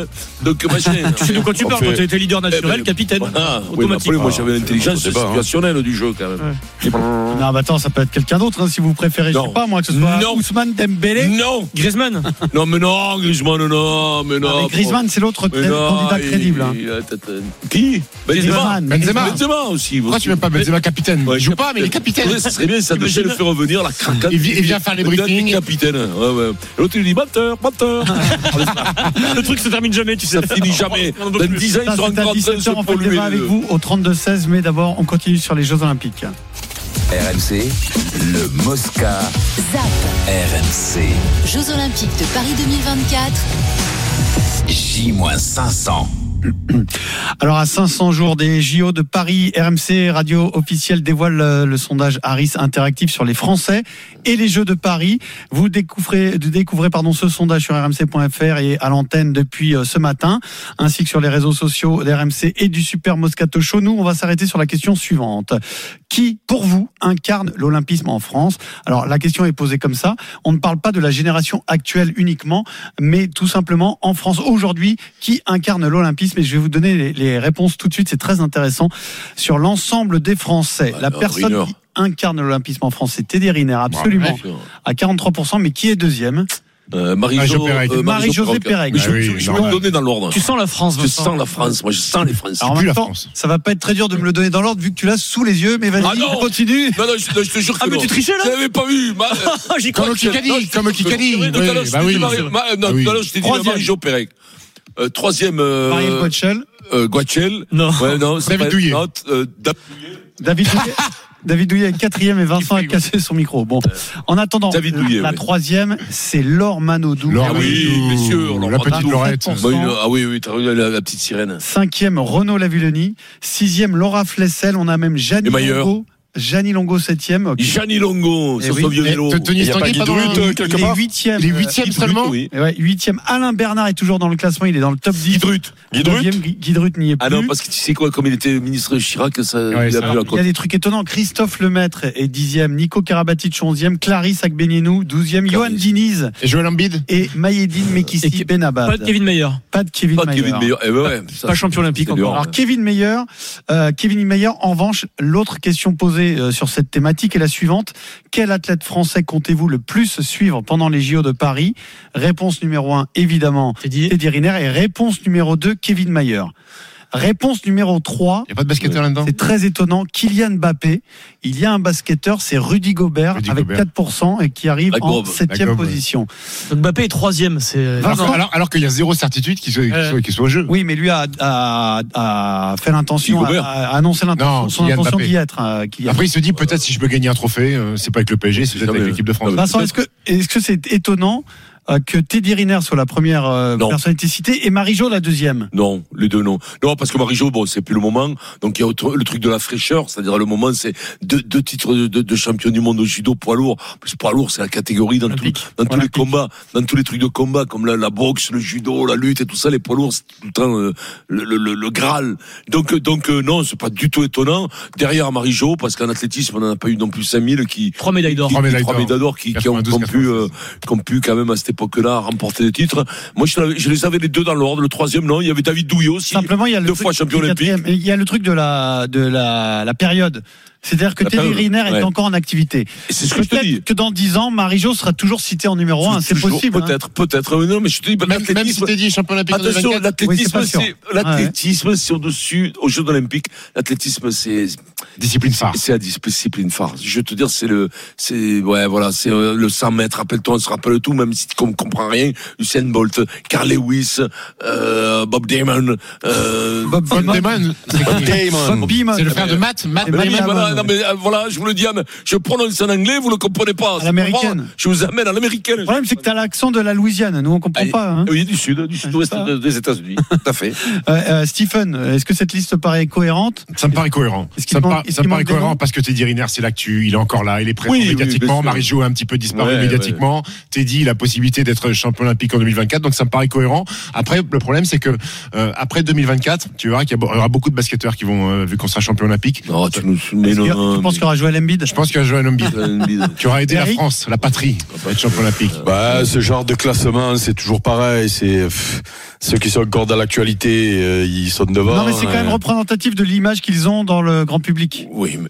donc machin. Tu sais de quoi tu parles, quand t'étais leader naturel, eh ben, capitaine, ah, automatique. Oui, après, moi j'avais l'intelligence situationnelle hein. du jeu quand même. Ouais. Non, mais attends, ça peut être quelqu'un d'autre, hein, si vous préférez, non. je sais pas, moi, que ce soit non. Ousmane Dembélé, non, Griezmann, non mais non, Griezmann, non, mais non. Griezmann, c'est l'autre. Mais candidat non, crédible. Il, hein. il Qui Benzema. Benzema. Benzema. Benzema aussi. Pourquoi tu ne mets pas Benzema capitaine? ouais, Il ne joue pas, mais il est capitaine. Ça serait bien, ça devait le faire revenir. La craquette. Il vient faire les briefings. Capitaine. Ouais, ouais. L'autre, il dit batteur, batteur. Le truc se termine jamais, tu sais. Ça finit jamais. Dans dix ans, ils seront en dix-sept heures. On fait le débat avec vous au trente-deux seize, mais d'abord, on continue sur les Jeux Olympiques. R M C, le Mosca. Zap. R M C. Jeux Olympiques de Paris deux mille vingt-quatre. J moins cinq cents. Alors à cinq cents jours des J O de Paris, R M C Radio officielle dévoile le, le sondage Harris Interactive sur les Français et les Jeux de Paris. Vous découvrez, découvrez pardon, ce sondage sur R M C point F R et à l'antenne depuis ce matin, ainsi que sur les réseaux sociaux d'R M C et du Super Moscato Show. Nous, on va s'arrêter sur la question suivante. Qui, pour vous, incarne l'olympisme en France? Alors la question est posée comme ça. On ne parle pas de la génération actuelle uniquement, mais tout simplement en France aujourd'hui, qui incarne l'olympisme? Mais je vais vous donner les, les réponses tout de suite, c'est très intéressant. Sur l'ensemble des Français, bah, la personne Riner. qui incarne l'olympisme en France, c'est Teddy Riner, absolument, bah, à quarante-trois pour cent, mais qui est deuxième? Euh, Marie-Jo, euh, Marie-Josée Pérec. Ah, oui, je, je vais me donner dans l'ordre. Tu sens la France, Vincent. Je sens la France, moi je sens les Français. Alors, en même temps, ça va pas être très dur de me le donner dans l'ordre vu que tu l'as sous les yeux, mais vas-y, ah non continue. Non, non, je, je te jure que. Ah, mais non. tu trichais là? Je l'avais pas vu. Ma... J'y crois. Comme Kikadi. Comme Kikadi. Non, je t'ai dit Marie-Jo Pérec. Euh, troisième euh, Marielle Guachel euh, Guachel non. Ouais, non, David Douillet note, euh, da... David Douillet David Douillet est quatrième et Vincent a cassé son micro. Bon, en attendant, David Douillet, la, la troisième, c'est Laure Manodou. Laure, oui, bien sûr. La petite Laurette. Ah oui, oui, t'as la, la petite sirène. Cinquième, Renaud Lavillenie. Sixième, Laura Flessel. On a même Jeannine Longo. Jeannine Longo septième. Okay. Jeannine Longo, sur son vieux vélo. Tony Estanguet pas dans le quelque part. Les huitièmes. Les huitièmes seulement. Oui. Ouais, huitième. Alain Bernard est toujours dans le classement. Il est dans le top dix. Guidrut. Guidrut. Guidrut n'y est plus. Ah non, parce que tu sais quoi, comme il était ministre Chirac, ça. Ouais, il, a ça plus la il y a des trucs étonnants. Christophe Lemaître est dixième. Nico Karabatic onzième. Clarisse Agbenienou douzième. Johan Diniz. Et Joël Embiid. Et Maïeddine Mekissi Benabad. Pas de Kevin Mayer. Pas de Kevin Mayer. Pas de Kevin Mayer. Eh ben ouais. Pas champion olympique encore. Alors Kevin Mayer, Kevin Mayer. En revanche, l'autre question posée posée sur cette thématique est la suivante. Quel athlète français comptez-vous le plus suivre pendant les J O de Paris ? Réponse numéro un, évidemment, Teddy Riner. Et réponse numéro deux, Kevin Mayer. Réponse numéro trois. Il n'y a pas de basketteur là-dedans. C'est très étonnant. Kylian Mbappé. Il y a un basketteur, c'est Rudy Gobert, Rudy avec Gobert. quatre pour cent et qui arrive la en septième position. Donc Mbappé est troisième. Alors, alors, alors, alors qu'il y a zéro certitude qu'il soit, euh, qu'il soit au jeu. Oui, mais lui a, a, a fait l'intention, a, a annoncé l'intention, non, son Kylian intention Mbappé. d'y être. Euh, Après, il se dit peut-être euh, si je peux gagner un trophée, euh, c'est pas avec le P S G, c'est peut-être avec euh, l'équipe de France. Vincent, est-ce que, est-ce que c'est étonnant que Teddy Riner soit la première euh, personnalité citée et Marie-Jo la deuxième? Non, les deux non. Non, parce que Marie-Jo, bon, c'est plus le moment. Donc il y a autre, le truc de la fraîcheur, c'est-à-dire le moment, c'est deux, deux titres de, de, de champion du monde au judo poids lourd. Parce que poids lourd, c'est la catégorie dans, tout, dans tous les combats, dans tous les trucs de combat comme la, la boxe, le judo, la lutte et tout ça. Les poids lourds, c'est tout le temps euh, le, le, le, le Graal. Donc donc euh, non, c'est pas du tout étonnant. Derrière Marie-Jo, parce qu'en athlétisme, on n'en a pas eu non plus cinq mille qui trois médailles d'or, trois médailles d'or qui, qui ont pu, euh, qui ont pu quand même à cette époque-là remporter des titres. Moi, je, je les avais les deux dans l'ordre. Le troisième, non, il y avait David Douillet aussi. Simplement, il y a le deux truc, fois champion olympique. Il y a le truc de la de la, la période. C'est-à-dire que Teddy Riner ouais. est encore en activité. Et c'est ce que peut-être je te dis. Que dans dix ans, Marie-Jo sera toujours citée en numéro un. C'est toujours, possible. Peut-être, hein. peut-être. Mais non, mais je te dis, bah, même, même si tu dis champion olympique. Attention, vingt-quatre, l'athlétisme, oui, c'est, c'est, l'athlétisme, ah ouais. c'est au-dessus aux Jeux olympiques. L'athlétisme, c'est discipline phare. C'est la discipline phare. Je veux te dire, c'est le, c'est ouais, voilà, c'est euh, le cent mètres. Rappelle-toi, on se rappelle tout, même si tu ne comprends rien. Usain Bolt, Carl Lewis, euh, Bob Beamon, euh, Bob Beamon, c'est le frère de Matt, Matt Beamon. Non, mais voilà, je vous le dis, je prononce en anglais, vous ne le comprenez pas. À l'américaine. Je vous amène à l'américaine. Le problème, c'est que tu as l'accent de la Louisiane. Nous, on ne comprend et, pas. Hein. Oui, du sud, du sud-ouest des États-Unis. Tout à fait. Euh, euh, Stephen, est-ce que cette liste paraît cohérente ? Ça me paraît cohérent. Ça me, par, ça me paraît cohérent parce que Teddy Riner, c'est l'actu. Il est encore là. Il est présent oui, médiatiquement. Oui, Marie-Jo a un petit peu disparu ouais, médiatiquement. Ouais. Teddy, la possibilité d'être champion olympique en deux mille vingt-quatre. Donc, ça me paraît cohérent. Après, le problème, c'est que euh, après deux mille vingt-quatre, tu verras qu'il y aura beaucoup de basketteurs qui vont, euh, vu qu'on sera champion olympique. Oh, tu nous soumets. Non, non, tu penses mais... qu'il y aura Joël Embiid ? Je pense qu'il y aura Joël Embiid. Tu auras aidé Eric la France, la patrie, pour être champion olympique. Bah, ce genre de classement, c'est toujours pareil. C'est pff, ceux qui sont encore dans l'actualité, euh, ils sont devant. Non, mais c'est quand même euh... représentatif de l'image qu'ils ont dans le grand public. Oui, mais.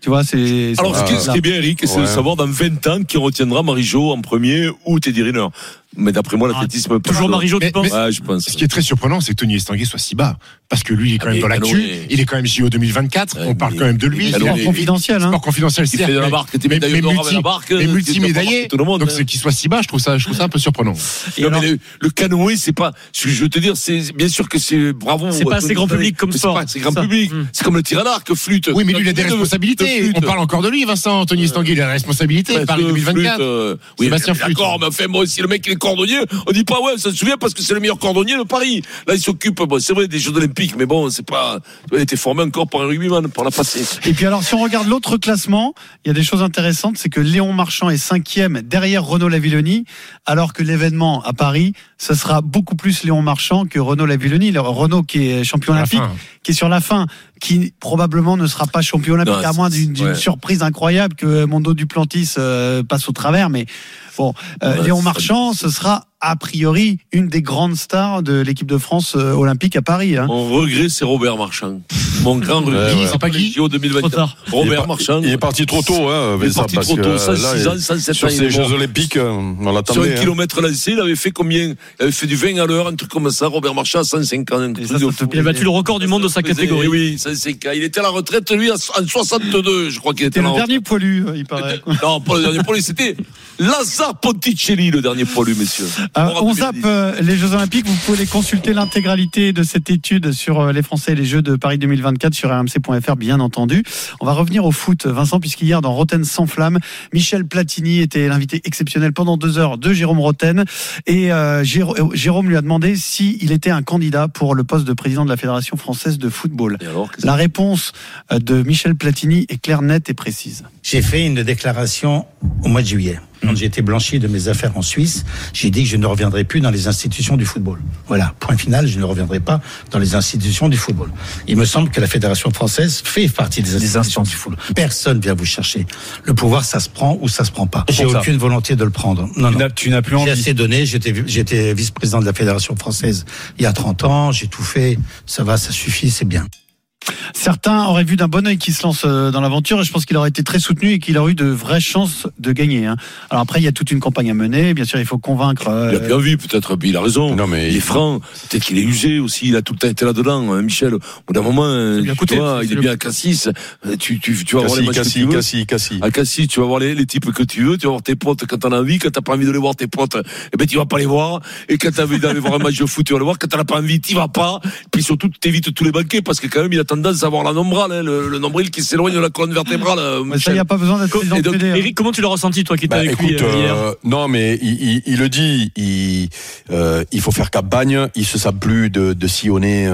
Tu vois, c'est, c'est alors, ce qui, ce qui est bien, Eric, c'est ouais. de savoir dans vingt ans qui retiendra Marie-Jo en premier ou Teddy Riner. Mais d'après moi, l'athlétisme. Ah, toujours Marie-Jo, tu penses ? Ouais, je pense. Ce qui est très surprenant, c'est que Tony Estanguet soit si bas. Parce que lui, il est quand ah, même dans l'actu. Et... Il est quand même J O deux mille vingt-quatre. Ouais, on parle mais... quand même de lui. C'est sport confidentiel, hein. Sport confidentiel, c'est la barque. T'es médaillé d'or avec la barque. Et multimédaillé. Donc, c'est qu'il soit si bas, je trouve ça, je trouve ça un peu surprenant. Non, mais le canoë, c'est pas, je veux te dire, c'est, bien sûr que c'est bravo. C'est pas assez grand public comme sport. C'est grand public. C'est comme le tir à l'arc, flûte. Oui, mais lui, il a des responsabilités. On parle encore de lui, Vincent. Tony Estanguet, il a la responsabilité. Paris deux mille vingt-quatre. Sébastien Flûte. D'accord, mais enfin, moi aussi, le mec, cordonnier, on dit pas ouais, ça se souvient parce que c'est le meilleur cordonnier de Paris. Là, il s'occupe, bon, c'est vrai, des Jeux olympiques, mais bon, c'est pas. Il a été formé encore par un rugbyman pour la passer. Et puis alors, si on regarde l'autre classement, il y a des choses intéressantes, c'est que Léon Marchand est cinquième derrière Renaud Lavillenie, alors que l'événement à Paris, ça sera beaucoup plus Léon Marchand que Renaud Lavillenie. Renaud qui est champion olympique, fin. qui est sur la fin, qui probablement ne sera pas champion olympique non, à moins d'une, d'une ouais. surprise incroyable que Mondo Duplantis euh, passe au travers, mais bon, euh, ouais, Léon Marchand, ce sera a priori une des grandes stars de l'équipe de France euh, olympique à Paris. Hein. Mon regret, c'est Robert Marchand. Mon grand regret, ouais, ouais. c'est pas qui J O deux mille vingt-quatre. Robert Marchand. Il est parti trop tôt. Hein, il est parti trop tôt, cent six ans, cent sept ans. Sur ces Jeux olympiques, on l'attendait. Sur un hein. kilomètre lancé, il avait fait combien ? Il avait fait du vingt à l'heure, un truc comme ça. Robert Marchand à cent cinquante. Ça, ça il a battu le record du monde de sa catégorie. Oui, cent cinquante. Il était à la retraite, lui, en soixante-deux. Je crois qu'il était. C'était le dernier poilu, il paraît. Non, pas le dernier poilu. C'était Lazare Ponticelli, le dernier poilu, messieurs. Euh, on zappe euh, les Jeux Olympiques. Vous pouvez les consulter l'intégralité de cette étude sur euh, les Français et les Jeux de Paris deux mille vingt-quatre sur R M C point F R, bien entendu. On va revenir au foot, Vincent, puisqu'hier dans Rothen sans flamme, Michel Platini était l'invité exceptionnel pendant deux heures de Jérôme Rothen et euh, Jérôme, Jérôme lui a demandé s'il était un candidat pour le poste de président de la Fédération Française de Football. Alors, la réponse de Michel Platini est claire, nette et précise. J'ai fait une déclaration au mois de juillet. Quand j'ai été blanchi de mes affaires en Suisse, j'ai dit que je ne reviendrai plus dans les institutions du football. Voilà, point final, je ne reviendrai pas dans les institutions du football. Il me semble que la Fédération française fait partie des institutions, des institutions du football. Personne vient vous chercher. Le pouvoir, ça se prend ou ça se prend pas. J'ai aucune volonté de le prendre. Non, tu, non. N'as, tu n'as plus envie. J'ai assez donné. J'étais, j'étais vice-président de la Fédération française il y a trente ans. J'ai tout fait. Ça va, ça suffit, c'est bien. Certains auraient vu d'un bon œil qu'il se lance dans l'aventure, et je pense qu'il aurait été très soutenu et qu'il aurait eu de vraies chances de gagner. Hein. Alors après, il y a toute une campagne à mener. Bien sûr, il faut convaincre. Euh... Il a bien vu, peut-être. Il a raison. Non, mais il est franc. Peut-être qu'il est usé aussi. Il a tout le temps été là-dedans, hein, Michel. Au bout d'un moment, bien coûté, vois, il est le... bien à Cassis. Tu, tu, tu vas Cassis, voir les matchs Cassis, que tu veux. Cassis, Cassis. À Cassis, tu vas voir les, les types que tu veux. Tu vas voir tes potes quand t'en as envie. Quand t'as pas envie de les voir, tes potes, eh ben, tu vas pas les voir. Et quand t'as envie d'aller voir un match de foot, tu vas le voir. Quand t'en as pas envie, t'y vas pas. Puis surtout, t'évites tous les banquets parce que quand même, il a tendance à avoir la nombrale, hein, le, le nombril qui s'éloigne de la colonne vertébrale. Mais ça, il n'y a pas besoin d'être président de Fédé. Eric, comment tu l'as ressenti, toi qui étais bah, avec écoute, lui euh, hier? Non, mais il, il, il le dit, il, euh, il faut faire campagne, il ne se sable plus de, de sillonner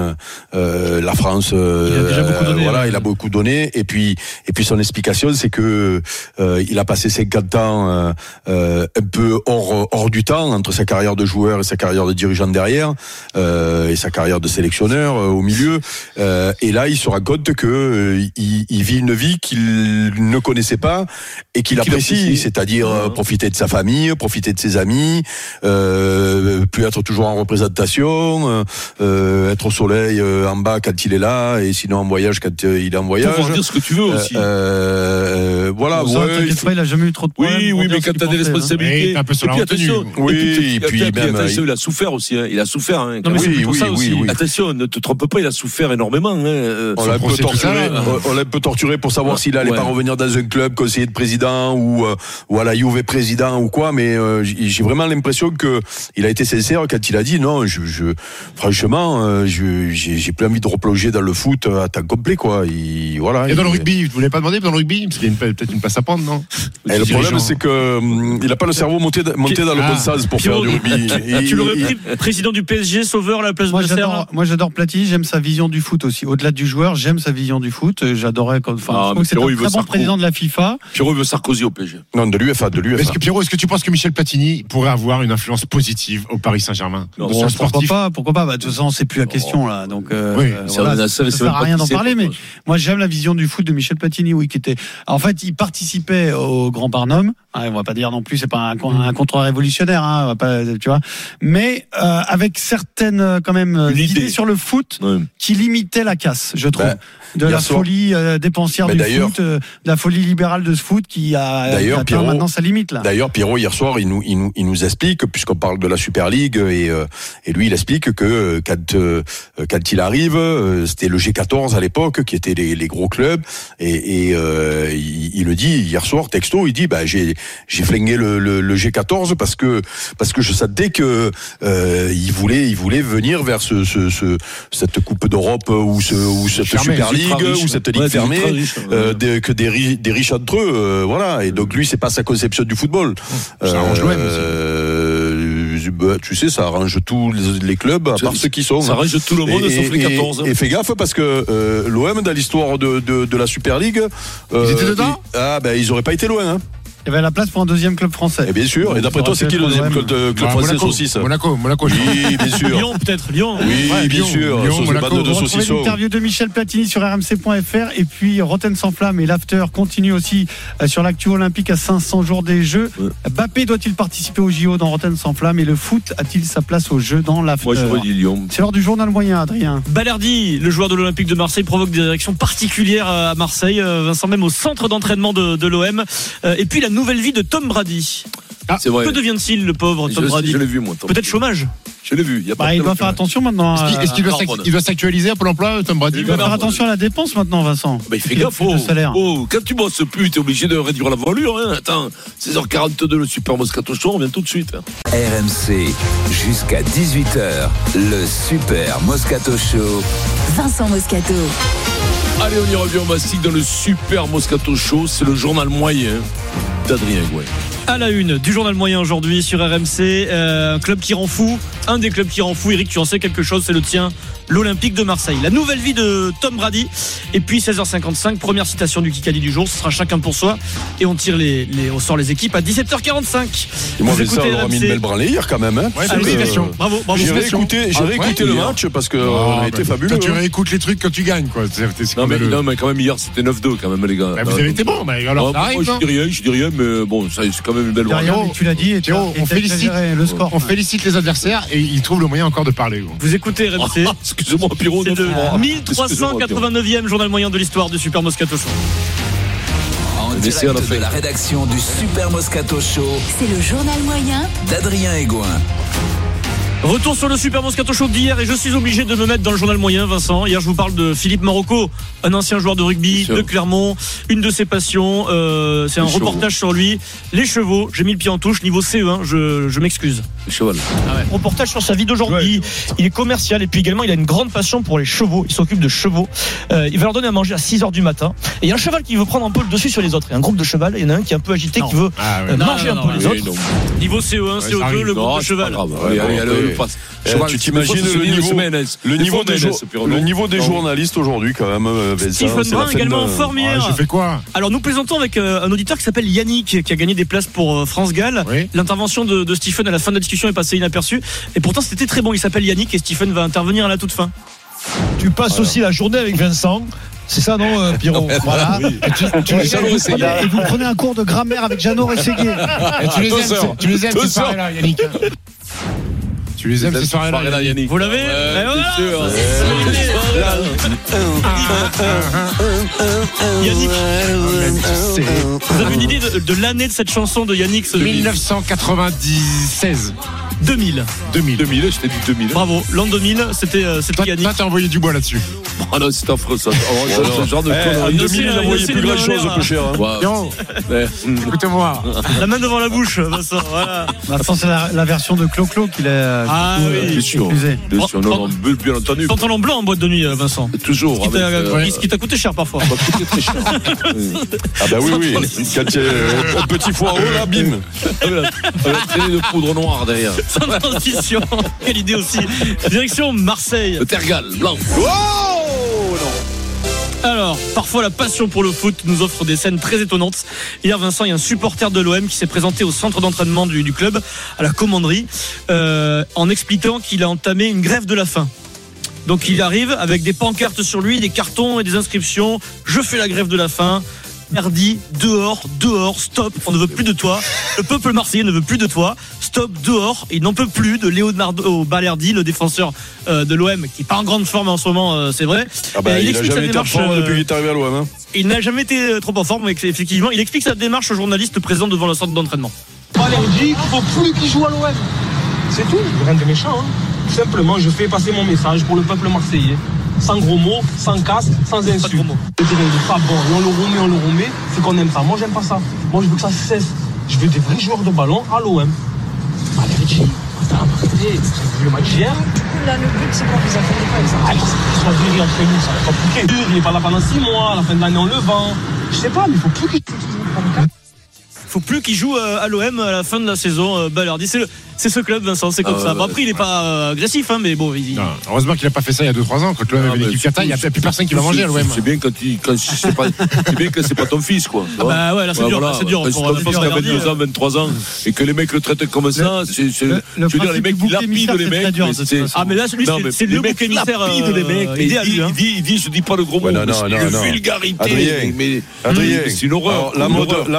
euh, la France. Euh, il a déjà beaucoup donné. Euh, voilà, ouais. Il a beaucoup donné. Et puis, et puis son explication, c'est que euh, il a passé cinquante ans euh, euh, un peu hors, hors du temps, entre sa carrière de joueur et sa carrière de dirigeant derrière, euh, et sa carrière de sélectionneur euh, au milieu. Euh, et là, il se raconte que euh, il, il vit une vie qu'il ne connaissait pas et qu'il, qu'il apprécie, apprécie, c'est-à-dire euh, profiter de sa famille, profiter de ses amis, euh, plus être toujours en représentation, euh, être au soleil euh, en bas quand il est là et sinon en voyage quand euh, il est en voyage. Pouvoir dire ce que tu veux aussi. Euh, euh, voilà. Bon, ça, ouais, il, faut... pas, il a jamais eu trop de problèmes. Oui, oui, mais quand t'as des responsabilités, hein. Et, et puis attention. Oui, et puis, et puis, et puis même, attention, il a souffert aussi. Hein. Il a souffert. Hein, non, mais oui, c'est oui, ça oui, aussi. Oui. Attention, ne te trompe pas, il a souffert énormément. Hein. On l'a un peu torturé. On l'a un peu torturé pour savoir s'il allait pas revenir dans un club conseiller de président ou ou à la Juve président ou quoi. Mais j'ai vraiment l'impression que il a été sincère quand il a dit non. Je, je franchement, je, j'ai, j'ai plus envie de replonger dans le foot à temps complet, quoi. Il, voilà. Et dans il, le rugby, je voulais pas demander, mais dans le rugby, parce qu'il y a une, peut-être une passe à prendre, non? Et le problème, c'est que il a pas le cerveau monté monté dans ah, le bon sens pour Pierrot, faire du rugby. Et, tu l'aurais pris président du P S G, sauveur à la place moi, de Serre. Moi, j'adore Platini. J'aime sa vision du foot aussi. Au-delà du joueur, j'aime sa vision du foot. J'adorais quand. Enfin, ah, je trouve que c'est Pierrot, un très bon président de la FIFA. Pierrot veut Sarkozy au P S G. Non, de l'U F A, de l'U F A. Est-ce que Pierrot, est-ce que tu penses que Michel Platini pourrait avoir une influence positive au Paris Saint-Germain? Non, bon, pourquoi pas? Pourquoi pas? Bah, de toute façon, c'est plus la question là. Donc, euh, oui. euh, voilà, ça, ça, ça, ça sert à rien d'en parler. Mais moi, j'aime la vision du foot de Michel Platini, oui, qui était. En fait, il participait au Grand Barnum. Hein, on va pas dire non plus, c'est pas un, un contre-révolutionnaire, hein, on va pas, tu vois. Mais euh, avec certaines quand même idées sur le foot oui. qui limitaient la casse, je trouve. Ben, de la soir. folie euh, dépensière ben, du foot, euh, de la folie libérale de ce foot qui a, qui a atteint Pierrot, maintenant sa limite là. D'ailleurs, Pierrot hier soir, il nous, il nous, il nous explique, puisqu'on parle de la Super League, et, euh, et lui, il explique que euh, quand, euh, quand il arrive, euh, c'était le G quatorze à l'époque, qui étaient les, les gros clubs, et, et euh, il, il le dit hier soir, texto, il dit, bah j'ai J'ai flingué le, le, le G quatorze parce que parce que je savais que euh, il voulait il voulait venir vers ce, ce, ce cette Coupe d'Europe ou ce ou cette fermé, Super League riche, ou cette ligue ouais, fermée riche, ouais. euh, des, que des riches, des riches entre eux euh, voilà et donc lui c'est pas sa conception du football. Ça arrange l'O M aussi. Bah, tu sais ça arrange tous les, les clubs à part ceux qui sont. Ça arrange tout le monde et, sauf les quatorze. Hein. Et fais gaffe parce que euh, l'O M dans l'histoire de de, de la Super League. Euh, ils étaient dedans. Ils, ah ben bah, ils auraient pas été loin. Hein. Il y avait la place pour un deuxième club français. Et bien sûr. Donc, et d'après toi, c'est qui le deuxième club, club bah, français Monaco, saucisse Monaco, Monaco. Oui, bien sûr. Lyon, peut-être. Lyon. Oui, ouais, bien Lyon, sûr. Lyon, Monaco. De, de on retrouve l'interview de Michel Platini sur R M C point F R et puis Rothen sans flamme et l'after continue aussi sur l'actu olympique à cinq cents jours des Jeux. Ouais. Mbappé doit-il participer aux J O dans Rothen sans flamme et le foot a-t-il sa place aux Jeux dans l'after? Moi, je redis Lyon. C'est l'heure du journal moyen, Adrien. Balerdi, le joueur de l'Olympique de Marseille, provoque des réactions particulières à Marseille. Vincent, même au centre d'entraînement de, de l'O M. Et puis la nouvelle vie de Tom Brady. Ah, c'est vrai. Que devient-il, le pauvre Tom je, Brady je l'ai vu, moi, Tom. Peut-être chômage. Je l'ai vu. Il, y a bah, pas il doit faire attention maintenant. Est-ce qu'il, est-ce qu'il doit, s'ac- il doit s'actualiser à Pôle emploi, Tom Brady? Il doit faire attention à la dépense maintenant, Vincent. Bah, il fait gaffe. Oh, oh, quand tu bosses plus, t'es obligé de réduire la voilure. Hein. Attends, seize heures quarante-deux, le Super Moscato Show, on vient tout de suite. Hein. R M C, jusqu'à dix-huit heures, le Super Moscato Show. Vincent Moscato. Allez, on y revient au mastic dans le Super Moscato Show. C'est le journal moyen d'Adrien Higoué. À la une du journal moyen aujourd'hui sur R M C, euh, un club qui rend fou, un des clubs qui rend fou. Eric, tu en sais quelque chose, c'est le tien, l'Olympique de Marseille. La nouvelle vie de Tom Brady. Et puis seize heures cinquante-cinq, première citation du Kikadi du jour. Ce sera chacun pour soi. Et on tire les, les on sort les équipes à dix-sept heures quarante-cinq. Et moi, ça, on aura mis une belle branlée hier quand même. Hein, ouais, c'est que, euh, bravo, bravo. J'ai réécouté, j'ai réécouté ah, ouais, le match parce que oh, on a été fabuleux. Quand tu réécoutes les trucs quand tu gagnes, quoi. C'est, c'est non, mais, non mais quand même hier c'était neuf deux quand même les gars. Bah, vous avez été bon, mais alors. Moi je dis rien, je dis rien, mais bon ça. quand même une belle rencontre. Tu l'as dit, et Théo, on félicite le score. On félicite les adversaires et ils trouvent le moyen encore de parler. Vous écoutez R M C. Excusez-moi, Pierrot. C'est mille trois cent quatre-vingt-neuvième journal moyen de l'histoire du Super Moscato Show. En direct de la rédaction du Super Moscato Show, c'est le journal moyen d'Adrien Higouin. Retour sur le Super Moscato Show d'hier, et je suis obligé de me mettre dans le journal moyen, Vincent. Hier, je vous parle de Philippe Marocco, un ancien joueur de rugby de Clermont, une de ses passions, euh, c'est un les reportage chevaux. Sur lui, les chevaux. J'ai mis le pied en touche, niveau C E un, je, je m'excuse. Les chevaux. Ah ouais. Reportage sur sa vie d'aujourd'hui. Ouais. Il est commercial et puis également, il a une grande passion pour les chevaux. Il s'occupe de chevaux. Euh, il va leur donner à manger à six heures du matin. Et il y a un cheval qui veut prendre un peu le dessus sur les autres. Il y a un groupe de cheval, il y en a un qui est un peu agité, non. qui veut ah ouais. manger non, non, un non, peu non, les oui, autres. Non. Niveau C E un, ouais, C E deux, le groupe de cheval. Euh, tu t'imagines le niveau, le niveau des, jo- le niveau des journalistes aujourd'hui quand même. Euh, Stephen Brun également en forme hier. Je fais quoi ? Alors nous plaisantons avec euh, un auditeur qui s'appelle Yannick, qui a gagné des places pour euh, France Galles. Oui. L'intervention de, de Stephen à la fin de la discussion est passée inaperçue, et pourtant c'était très bon. Il s'appelle Yannick et Stephen va intervenir à la toute fin. Tu passes voilà. aussi la journée avec Vincent. C'est ça, non, Pierrot ? Voilà. Oui. Et tu, tu les aimes, et vous prenez un cours de grammaire avec Jeannot Rességuier. Tu les aimes, tu les aimes, c'est pareil là, Yannick. Tu les aimes, c'est soirée là, là, Yannick. Vous l'avez ? Ouais, voilà, sûr. Yannick, vous avez une idée de, de l'année de cette chanson de Yannick, ce mille neuf cent quatre-vingt-seize. deux mille. deux mille. deux mille, je t'ai dit deux mille. Bravo, l'an deux mille, c'était, c'était toi, Yannick. Toi, t'as envoyé du bois là-dessus. Ah non, c'est affreux ça. Oh, c'est oh, ce genre de eh, en deux mille, il a envoyé plus grand chose au cocher. Hein. Wow. Non, eh. écoutez-moi. La main devant la bouche, Vincent. Voilà. Vincent, c'est la, la version de Clo-Clo qu'il a. Ah coup, oui, bien sûr. Bien sûr, non, bien entendu. Pantalon blanc en boîte de nuit, Vincent. Toujours. Ce qui t'a coûté cher parfois. Ça coûté très cher. Ah bah oui, oui. Un petit foie en haut, là, bim. Avec traînée de poudre noire derrière. Sans transition. Quelle idée aussi. Direction Marseille. Le Tergal, blanc. Oh non. Alors, parfois la passion pour le foot nous offre des scènes très étonnantes. Hier, Vincent, il y a un supporter de l'O M qui s'est présenté au centre d'entraînement du, du club, à la commanderie, euh, en expliquant qu'il a entamé une grève de la faim. Donc il arrive avec des pancartes sur lui, des cartons et des inscriptions. Je fais la grève de la faim. Merdi, dehors, dehors, stop, on ne veut plus de toi. Le peuple marseillais ne veut plus de toi. Stop, dehors, il n'en peut plus de Leonardo Balerdi, le défenseur de l'O M, qui n'est pas en grande forme en ce moment, c'est vrai. Ah bah, il, il explique sa démarche. Euh, depuis qu'il est arrivé à l'O M, hein. Il n'a jamais été trop en forme, mais effectivement, il explique sa démarche aux journalistes présents devant le centre d'entraînement. Balerdi, il ne faut plus qu'il joue à l'O M. C'est tout, rien de méchant. Hein. Tout simplement, je fais passer mon message pour le peuple marseillais. Sans gros mots, sans casse, sans insultes. Je dirais, pas bon, on le remet, on le remet, c'est qu'on aime ça. Moi, j'aime pas ça. Moi, je veux que ça cesse. Je veux des vrais joueurs de ballon à l'O M. Balerdi, attends, arrêtez, j'ai vu le match hier. Là, le but, c'est qu'on vous attendez pas avec ça. Ah, ça va durer entre nous, ça va être compliqué. Il n'est pas là pendant six mois, à la fin de l'année, on le vend. Je sais pas, mais il faut plus qu'il joue. Faut plus qu'il joue à l'O M à la fin de la saison. Balerdi, c'est, le, c'est ce club, Vincent, c'est comme euh, ça. Bon, après, il n'est pas agressif, hein, mais bon. Il... Non, heureusement qu'il n'a pas fait ça il y a deux trois ans. Quand l'O M avait l'équipe Qatar, il n'y a plus personne qui va manger à l'O M. C'est bien quand il, quand c'est pas, c'est bien que c'est pas ton fils, quoi. Ah bah ouais, là c'est bah dur. Voilà. Là, c'est dur. Quand tu penses qu'à vingt-deux ans, vingt-trois ans, et que les mecs le traitent comme ça, c'est, c'est, le, le je veux dire, les mecs lapident les mecs. Ah mais là, celui c'est le bouc émissaire. Lapident les mecs. Il dit, il dit, je dis pas le gros mot. Le vulgarité. Mais c'est une horreur. La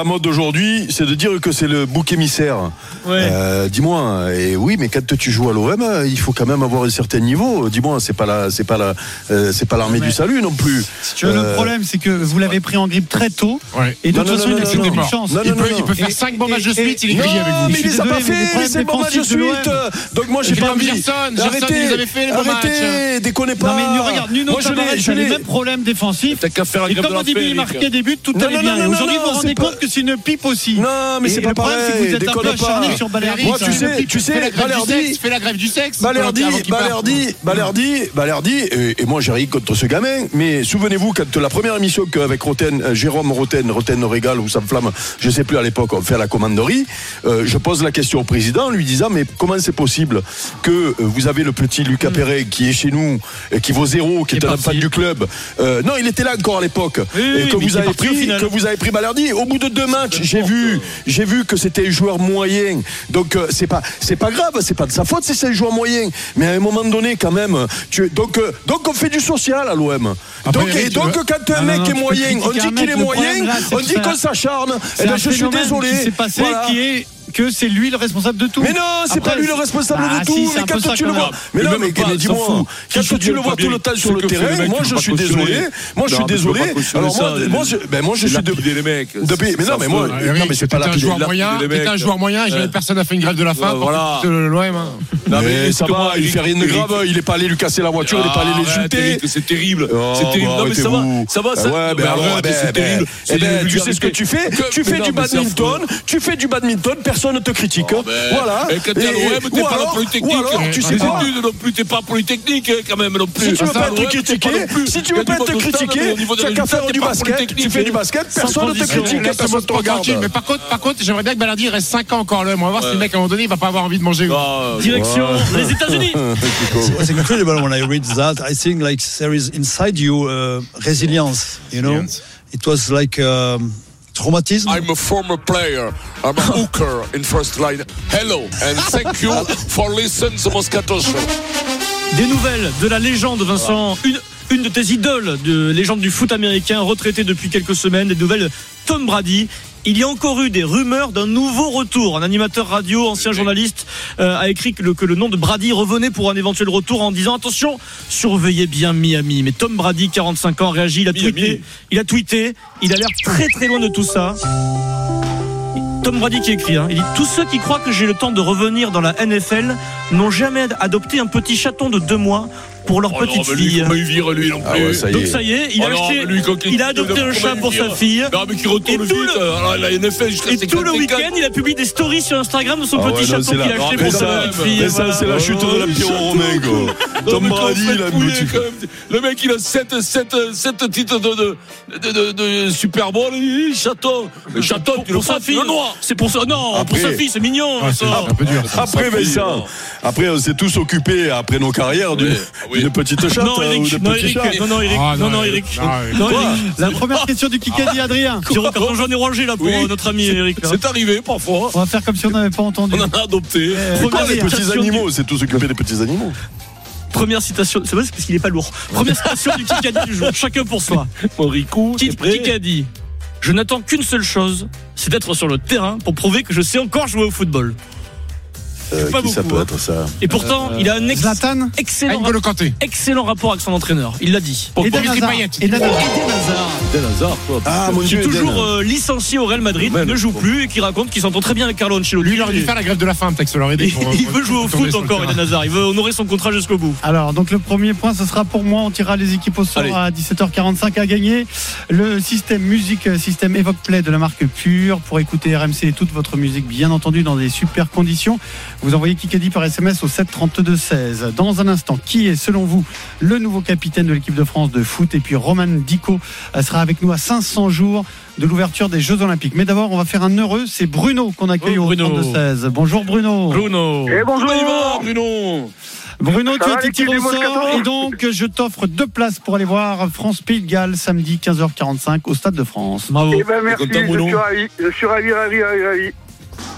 mode aujourd'hui, c'est de dire que c'est le bouc émissaire. Ouais. Euh, dis-moi, et oui, mais quand tu joues à l'O M, il faut quand même avoir un certain niveau. Dis-moi, c'est pas la, c'est pas la, euh, c'est pas l'armée ouais. du salut non plus. Si tu veux, euh... le problème, c'est que vous l'avez pris en grippe très tôt. Ouais. Et de toute façon, il a une chance. Non, non, il, peut, non. il peut faire cinq bons matchs de suite. Et, il est grillé avec vous. Mais il les a pas fait, ces bons matchs de suite. Donc moi, j'ai pas envie. Arrêtez, arrêtez, déconnez pas. Non mais regarde, Nuno, j'ai les mêmes problèmes défensifs. Et comme on dit, il marquait des buts, tout allait bien. Aujourd'hui, vous vous rendez compte que c'est une pipe aussi. Non, mais et c'est pas pareil. Le problème, pareil, c'est que vous êtes un peu acharné sur Balerdi. Moi, tu sais, tu sais, Balerdi fait la grève du sexe. Balerdi, Balerdi, Balerdi, Balerdi. Et, et moi, j'ai ri contre ce gamin. Mais souvenez-vous, quand la première émission qu'avec Rothen, Jérôme Rothen, Rothen Régal ou Sainte-Flamme, je sais plus à l'époque, on fait à la commanderie, euh, je pose la question au président, lui disant, mais comment c'est possible que vous avez le petit Lucas mmh. Perret qui est chez nous, qui vaut zéro, qui est, est un enfant du club. Euh, non, il était là encore à l'époque. Oui, et oui, que vous avez pris, que vous avez pris Balerdi. Au bout de deux matchs, j'ai vu. J'ai vu que c'était un joueur moyen. Donc, euh, c'est pas. c'est pas grave, c'est pas de sa faute si c'est un joueur moyen, mais à un moment donné quand même tu... donc, euh, donc on fait du social à l'O M. Après, donc, Eric, et donc veux... quand un non, mec non, non, est moyen, on dit qu'il est moyen, là, on dit qu'on s'acharne, et ben je suis désolé, qui s'est passé, voilà. qui est... que c'est lui le responsable de tout. Mais non, c'est Après, pas lui le responsable ah, de tout. Si, mais quand tu le vois, mais non, mais dis-moi, quand tu le vois tout le temps sur le terrain, moi je suis désolé. Moi je suis désolé. Alors moi, moi je, ben moi je suis depuis les mecs. Mais non, mais moi, non, mais c'est pas la pire. T'es un joueur moyen. Jamais personne n'a fait une grève de la faim. Voilà. Non mais ça va, il fait rien de grave. Il est pas allé lui casser la voiture. Il est pas allé l'insulter. C'est terrible. C'est terrible. Non mais ça va, ça va. Ouais, mais alors c'est terrible. Tu sais ce que tu fais? Tu fais du badminton. Tu fais du badminton. Personne ne te critique. Oh, ben, voilà. Et quand t'es à l'O M, t'es pas non plus technique. Tu sais pas. Les études non plus, t'es pas polytechnique quand même non plus. Si tu veux pas être critiqué, si tu veux pas être critiqué, tu as qu'à faire du basket. Tu fais du basket, personne ne te critique, personne ne te regarde. Mais par contre, par contre, j'aimerais bien que Balerdi reste cinq ans encore l'O M. On va voir si le mec à un moment donné, il va pas avoir envie de manger. Direction les États-Unis. It's incredible when I read that. I think like there is inside you resilience. You know, it was like. Traumatism? I'm a former player. I'm a hooker in first line. Hello and thank you for listening to Moscato Show. Des nouvelles de la légende, Vincent. Une, une de tes idoles de légende du foot américain, retraité depuis quelques semaines. Des nouvelles Tom Brady. Il y a encore eu des rumeurs d'un nouveau retour. Un animateur radio, ancien journaliste, euh, a écrit que le, que le nom de Brady revenait pour un éventuel retour en disant attention, surveillez bien Miami. Mais Tom Brady, quarante-cinq ans, réagit. Il a Miami. tweeté. Il a tweeté. Il a l'air très très loin de tout ça. Tom Brady qui écrit, hein, il dit « Tous ceux qui croient que j'ai le temps de revenir dans la N F L n'ont jamais adopté un petit chaton de deux mois pour leur oh petite non, mais lui, fille. » vire, lui, non plus. Ah ouais, ça Donc ça y est, il, oh a, non, acheté, lui, il a adopté un chat pour sa fille. Non, mais qui retourne vite, le... Alors, la N F L, jusqu'à et tout le week-end, il a publié des stories sur Instagram de son ah petit ouais, chaton qu'il a acheté pour sa petite fille. Mais ça, c'est la chute de la Pierrot Romain, quoi. Tom Brady, il a bouti. Le mec, il a sept titres de Super Bowl. Chaton, pour sa fille. C'est pour ça, non, après, pour sa fille, c'est mignon. Ah, c'est ça. Dur, c'est après, Vincent, après, on s'est tous occupés, après nos carrières, d'une, oui. d'une petite chatte. Non, Eric, ou de non, Eric, non, non, Eric, ah, non, non, Eric. Non, Eric. Non, Eric. La première question du Kikadi, Adrien. Tu regardes j'en ai rangé là pour oui. notre ami Eric. Là. C'est arrivé parfois. On va faire comme si on n'avait pas entendu. On en a adopté. C'est quoi les petits animaux, c'est tous occupés des petits animaux. Première citation, c'est vrai, c'est parce qu'il n'est pas lourd. Première citation du Kikadi du jour, chacun pour soi. Moricou, Kikadi. Je n'attends qu'une seule chose, c'est d'être sur le terrain pour prouver que je sais encore jouer au football. Euh, pas beaucoup, ça peut hein. être ça. Et pourtant, euh, il a un ex- excellent, rap- excellent rapport avec son entraîneur. Il l'a dit. Et Eden Hazard. Eden Hazard. Ah mon Dieu. Qui est toujours euh, licencié au Real Madrid, oh, man, ne joue oh. plus et qui raconte qu'il s'entend très bien avec Carlo Ancelotti. Lui, il aurait dû faire la grève de la faim, peut-être que ça l'aurait aidé. Pour, il veut jouer au foot encore, Eden Hazard. Il veut honorer son contrat jusqu'au bout. Alors, donc le premier point, ce sera pour moi. On tirera les équipes au sort à dix-sept heures quarante-cinq à gagner. Le système musique, système Evoque Play de la marque Pure pour écouter R M C et toute votre musique, bien entendu, dans des super conditions. Vous envoyez Kikadi par S M S au sept trente-deux seize. Dans un instant, qui est selon vous le nouveau capitaine de l'équipe de France de foot? Et puis Roman Dico sera avec nous à cinq cents jours de l'ouverture des Jeux Olympiques. Mais d'abord, on va faire un heureux. C'est Bruno qu'on accueille oh, au trente-deux seize. Bonjour Bruno. Bruno. Et bonjour Bruno. Bruno, tu as été tiré au sort et donc je t'offre deux places pour aller voir France-Pays-de-Galles samedi quinze heures quarante-cinq au Stade de France. Bravo. Eh ben merci, je suis ravi, je suis ravi, ravi, ravi, ravi.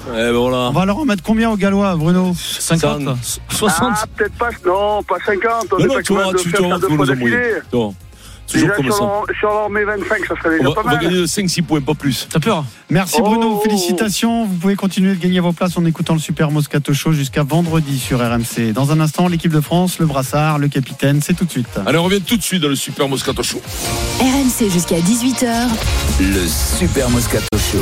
Eh ben voilà. On va leur en mettre combien aux Gallois, Bruno? cinquante soixante Ah, peut-être pas, non, pas cinquante On n'est pas capable de faire deux fois d'affilée. Déjà, si on leur met vingt-cinq ça serait déjà pas mal. On va gagner cinq six points pas plus. T'as peur? Merci Bruno, félicitations. Vous pouvez continuer de gagner vos places en écoutant le Super Moscato Show jusqu'à vendredi sur R M C. Dans un instant, l'équipe de France, le brassard, le capitaine, c'est tout de suite. Allez, on revient tout de suite dans le Super Moscato Show. R M C jusqu'à dix-huit heures Le Super Moscato Show.